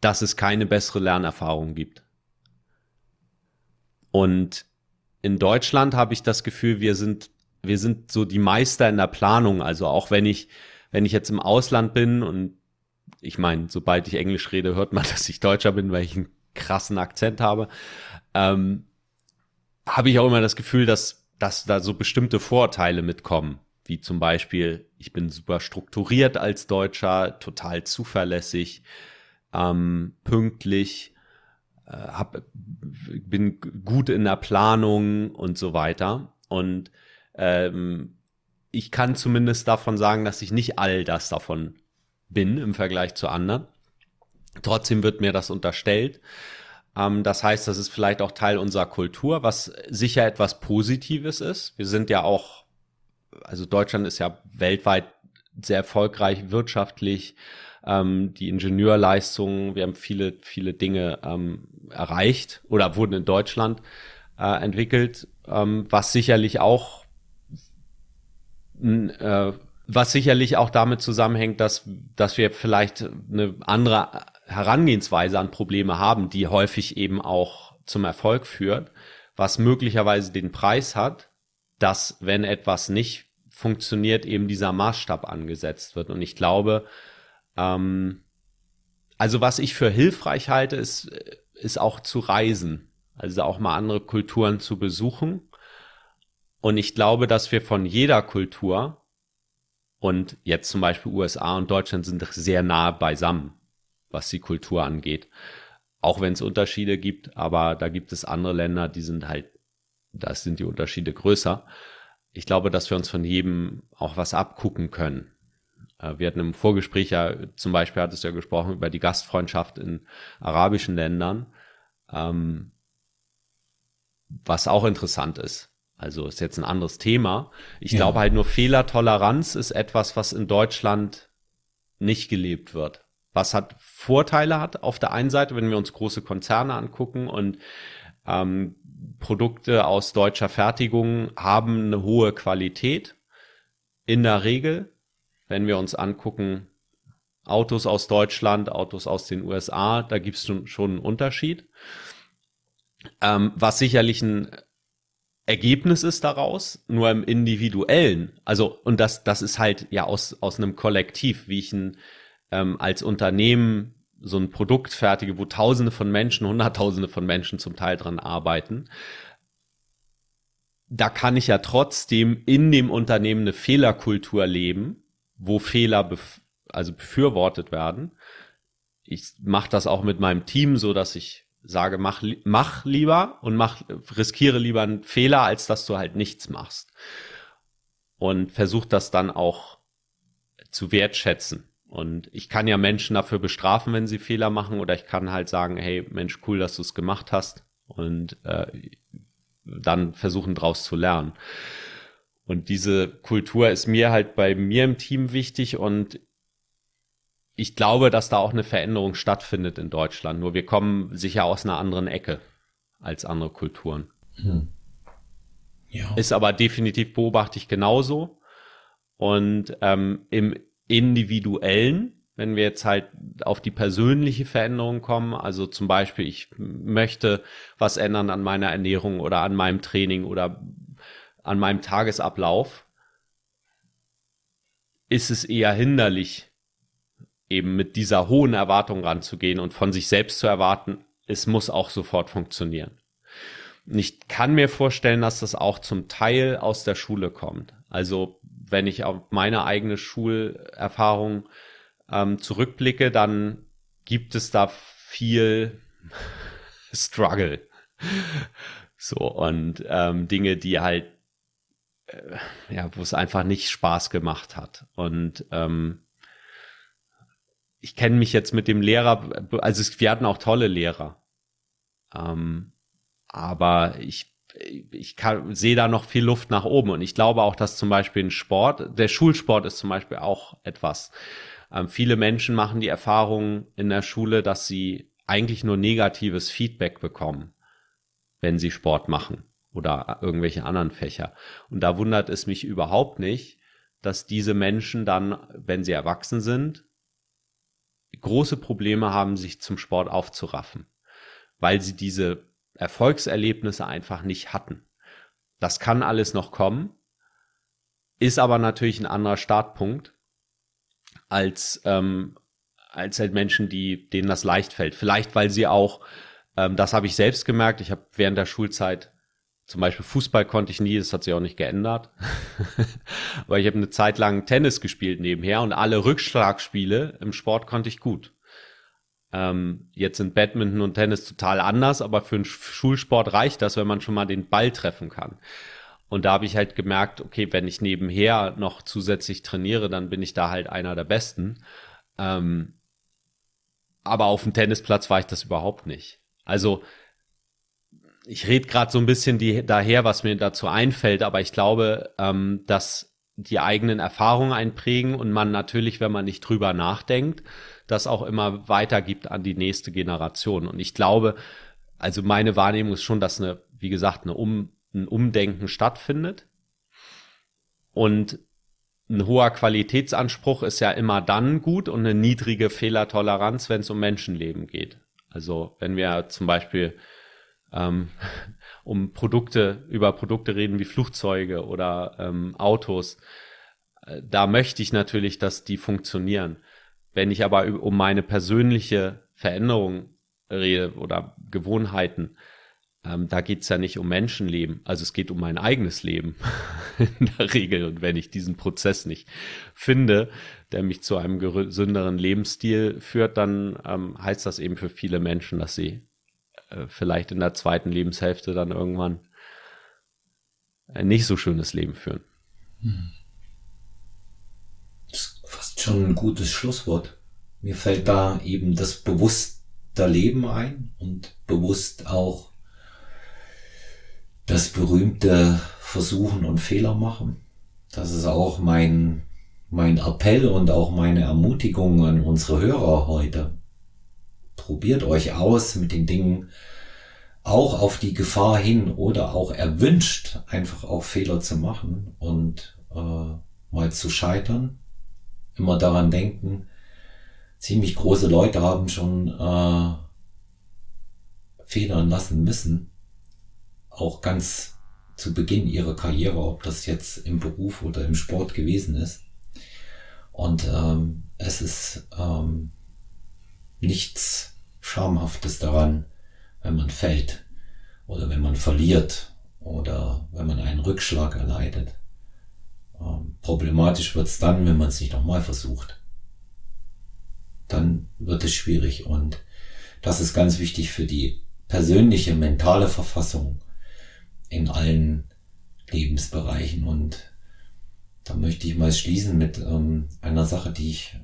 dass es keine bessere Lernerfahrung gibt. Und in Deutschland habe ich das Gefühl, wir sind so die Meister in der Planung. Also auch wenn ich jetzt im Ausland bin und ich meine, sobald ich Englisch rede, hört man, dass ich Deutscher bin, weil ich einen krassen Akzent habe, habe ich auch immer das Gefühl, dass da so bestimmte Vorurteile mitkommen. Wie zum Beispiel, ich bin super strukturiert als Deutscher, total zuverlässig, pünktlich, bin gut in der Planung und so weiter. Und ich kann zumindest davon sagen, dass ich nicht all das davon bin im Vergleich zu anderen. Trotzdem wird mir das unterstellt. Das heißt, das ist vielleicht auch Teil unserer Kultur, was sicher etwas Positives ist. Wir sind ja auch, also Deutschland ist ja weltweit sehr erfolgreich wirtschaftlich, die Ingenieurleistungen, wir haben viele, viele Dinge erreicht oder wurden in Deutschland entwickelt, was sicherlich auch damit zusammenhängt, dass wir vielleicht eine andere Herangehensweise an Probleme haben, die häufig eben auch zum Erfolg führt, was möglicherweise den Preis hat, dass, wenn etwas nicht funktioniert, eben dieser Maßstab angesetzt wird. Und ich glaube, also was ich für hilfreich halte, ist auch zu reisen, also auch mal andere Kulturen zu besuchen. Und ich glaube, dass wir von jeder Kultur, und jetzt zum Beispiel USA und Deutschland sind sehr nah beisammen, was die Kultur angeht. Auch wenn es Unterschiede gibt, aber da gibt es andere Länder, da sind die Unterschiede größer. Ich glaube, dass wir uns von jedem auch was abgucken können. Wir hatten im Vorgespräch ja, zum Beispiel hattest du ja gesprochen über die Gastfreundschaft in arabischen Ländern, was auch interessant ist. Also ist jetzt ein anderes Thema. Ich glaube halt nur, Fehlertoleranz ist etwas, was in Deutschland nicht gelebt wird. Was Vorteile hat auf der einen Seite, wenn wir uns große Konzerne angucken und Produkte aus deutscher Fertigung haben eine hohe Qualität in der Regel. Wenn wir uns angucken, Autos aus Deutschland, Autos aus den USA, da gibt es schon einen Unterschied. Was sicherlich ein Ergebnis ist daraus, nur im Individuellen. Also, und das ist halt ja aus einem Kollektiv, wie ich als Unternehmen so ein Produkt fertige, wo Tausende von Menschen, Hunderttausende von Menschen zum Teil dran arbeiten. Da kann ich ja trotzdem in dem Unternehmen eine Fehlerkultur leben, wo Fehler befürwortet werden. Ich mache das auch mit meinem Team so, dass ich sage, riskiere lieber einen Fehler, als dass du halt nichts machst. Und versuch das dann auch zu wertschätzen. Und ich kann ja Menschen dafür bestrafen, wenn sie Fehler machen, oder ich kann halt sagen, hey Mensch, cool, dass du es gemacht hast, und dann versuchen, draus zu lernen. Und diese Kultur ist mir halt bei mir im Team wichtig, und ich glaube, dass da auch eine Veränderung stattfindet in Deutschland. Nur wir kommen sicher aus einer anderen Ecke als andere Kulturen. Hm. Ja. Ist aber definitiv, beobachte ich genauso. Und im Individuellen, wenn wir jetzt halt auf die persönliche Veränderung kommen, also zum Beispiel, ich möchte was ändern an meiner Ernährung oder an meinem Training oder an meinem Tagesablauf, ist es eher hinderlich, eben mit dieser hohen Erwartung ranzugehen und von sich selbst zu erwarten, es muss auch sofort funktionieren. Und ich kann mir vorstellen, dass das auch zum Teil aus der Schule kommt. Also wenn ich auf meine eigene Schulerfahrung zurückblicke, dann gibt es da viel Struggle. So, und Dinge, die halt, ja, wo es einfach nicht Spaß gemacht hat. Und ich kenne mich jetzt mit dem Lehrer, also wir hatten auch tolle Lehrer, aber ich sehe da noch viel Luft nach oben. Und ich glaube auch, dass zum Beispiel ein Sport, der Schulsport ist zum Beispiel auch etwas. Viele Menschen machen die Erfahrung in der Schule, dass sie eigentlich nur negatives Feedback bekommen, wenn sie Sport machen oder irgendwelche anderen Fächer. Und da wundert es mich überhaupt nicht, dass diese Menschen dann, wenn sie erwachsen sind, große Probleme haben, sich zum Sport aufzuraffen, weil sie diese Erfolgserlebnisse einfach nicht hatten. Das kann alles noch kommen, ist aber natürlich ein anderer Startpunkt als halt Menschen, denen das leicht fällt. Vielleicht, weil sie auch, das habe ich selbst gemerkt, ich habe während der Schulzeit, zum Beispiel Fußball konnte ich nie, das hat sich auch nicht geändert, aber ich habe eine Zeit lang Tennis gespielt nebenher und alle Rückschlagspiele im Sport konnte ich gut. Jetzt sind Badminton und Tennis total anders, aber für einen Schulsport reicht das, wenn man schon mal den Ball treffen kann. Und da habe ich halt gemerkt, okay, wenn ich nebenher noch zusätzlich trainiere, dann bin ich da halt einer der Besten. Aber auf dem Tennisplatz war ich das überhaupt nicht. Also ich rede gerade so ein bisschen daher, was mir dazu einfällt, aber ich glaube, dass die eigenen Erfahrungen einprägen und man natürlich, wenn man nicht drüber nachdenkt, das auch immer weitergibt an die nächste Generation. Und ich glaube, also meine Wahrnehmung ist schon, dass ein Umdenken stattfindet. Und ein hoher Qualitätsanspruch ist ja immer dann gut und eine niedrige Fehlertoleranz, wenn es um Menschenleben geht. Also wenn wir zum Beispiel über Produkte reden wie Flugzeuge oder Autos, da möchte ich natürlich, dass die funktionieren. Wenn ich aber um meine persönliche Veränderung rede oder Gewohnheiten, da geht's ja nicht um Menschenleben. Also es geht um mein eigenes Leben in der Regel. Und wenn ich diesen Prozess nicht finde, der mich zu einem gesünderen Lebensstil führt, dann heißt das eben für viele Menschen, dass sie vielleicht in der zweiten Lebenshälfte dann irgendwann ein nicht so schönes Leben führen. Hm. Fast schon ein gutes Schlusswort. Mir fällt da eben das bewusste Leben ein und bewusst auch das berühmte Versuchen und Fehler machen. Das ist auch mein Appell und auch meine Ermutigung an unsere Hörer heute. Probiert euch aus mit den Dingen, auch auf die Gefahr hin oder auch erwünscht, einfach auch Fehler zu machen und mal zu scheitern. Immer daran denken, ziemlich große Leute haben schon Federn lassen müssen, auch ganz zu Beginn ihrer Karriere, ob das jetzt im Beruf oder im Sport gewesen ist. Und es ist nichts Schamhaftes daran, wenn man fällt oder wenn man verliert oder wenn man einen Rückschlag erleidet. Problematisch wird's dann, wenn man es nicht nochmal versucht. Dann wird es schwierig und das ist ganz wichtig für die persönliche mentale Verfassung in allen Lebensbereichen. Und da möchte ich mal schließen mit einer Sache, die ich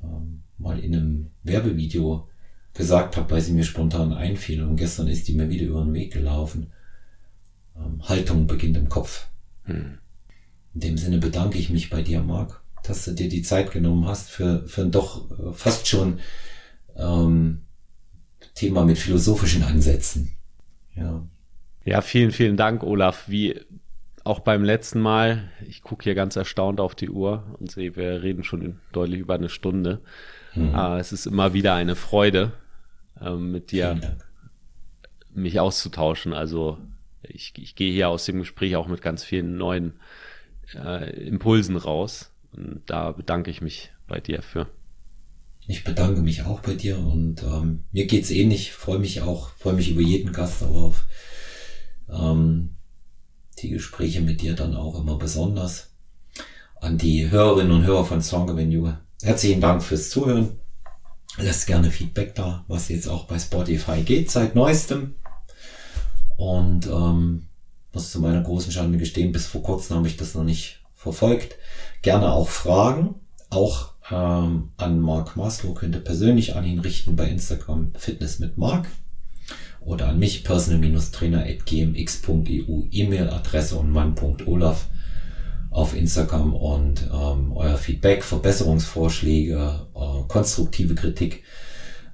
mal in einem Werbevideo gesagt habe, weil sie mir spontan einfiel und gestern ist die mir wieder über den Weg gelaufen. Haltung beginnt im Kopf. Hm. In dem Sinne bedanke ich mich bei dir, Marc, dass du dir die Zeit genommen hast für ein doch fast schon Thema mit philosophischen Ansätzen. Ja, vielen, vielen Dank, Olaf. Wie auch beim letzten Mal, ich gucke hier ganz erstaunt auf die Uhr und sehe, wir reden schon deutlich über eine Stunde. Es ist immer wieder eine Freude, mit dir mich auszutauschen. Also ich gehe hier aus dem Gespräch auch mit ganz vielen neuen Impulsen raus und da bedanke ich mich bei dir für. Ich bedanke mich auch bei dir und mir geht's ähnlich. Freue mich über jeden Gast, aber auf die Gespräche mit dir dann auch immer besonders. An die Hörerinnen und Hörer von Stronger Than You, herzlichen Dank fürs Zuhören. Lasst gerne Feedback da, was jetzt auch bei Spotify geht, seit neuestem. Und muss zu meiner großen Schande gestehen, bis vor kurzem habe ich das noch nicht verfolgt. Gerne auch Fragen, auch an Marc Maslow, könnt ihr persönlich an ihn richten bei Instagram Fitness mit Marc oder an mich personal-trainer@gmx.eu, E-Mail-Adresse und mann.olaf auf Instagram, und euer Feedback, Verbesserungsvorschläge, konstruktive Kritik,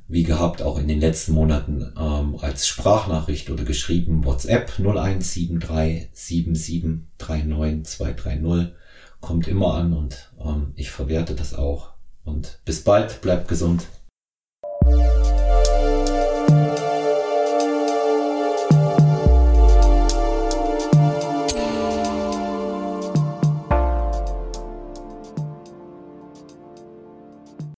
wie gehabt auch in den letzten Monaten als Sprachnachricht oder geschrieben WhatsApp 0173 77 39 230 kommt immer an, und ich verwerte das auch. Und bis bald, bleibt gesund.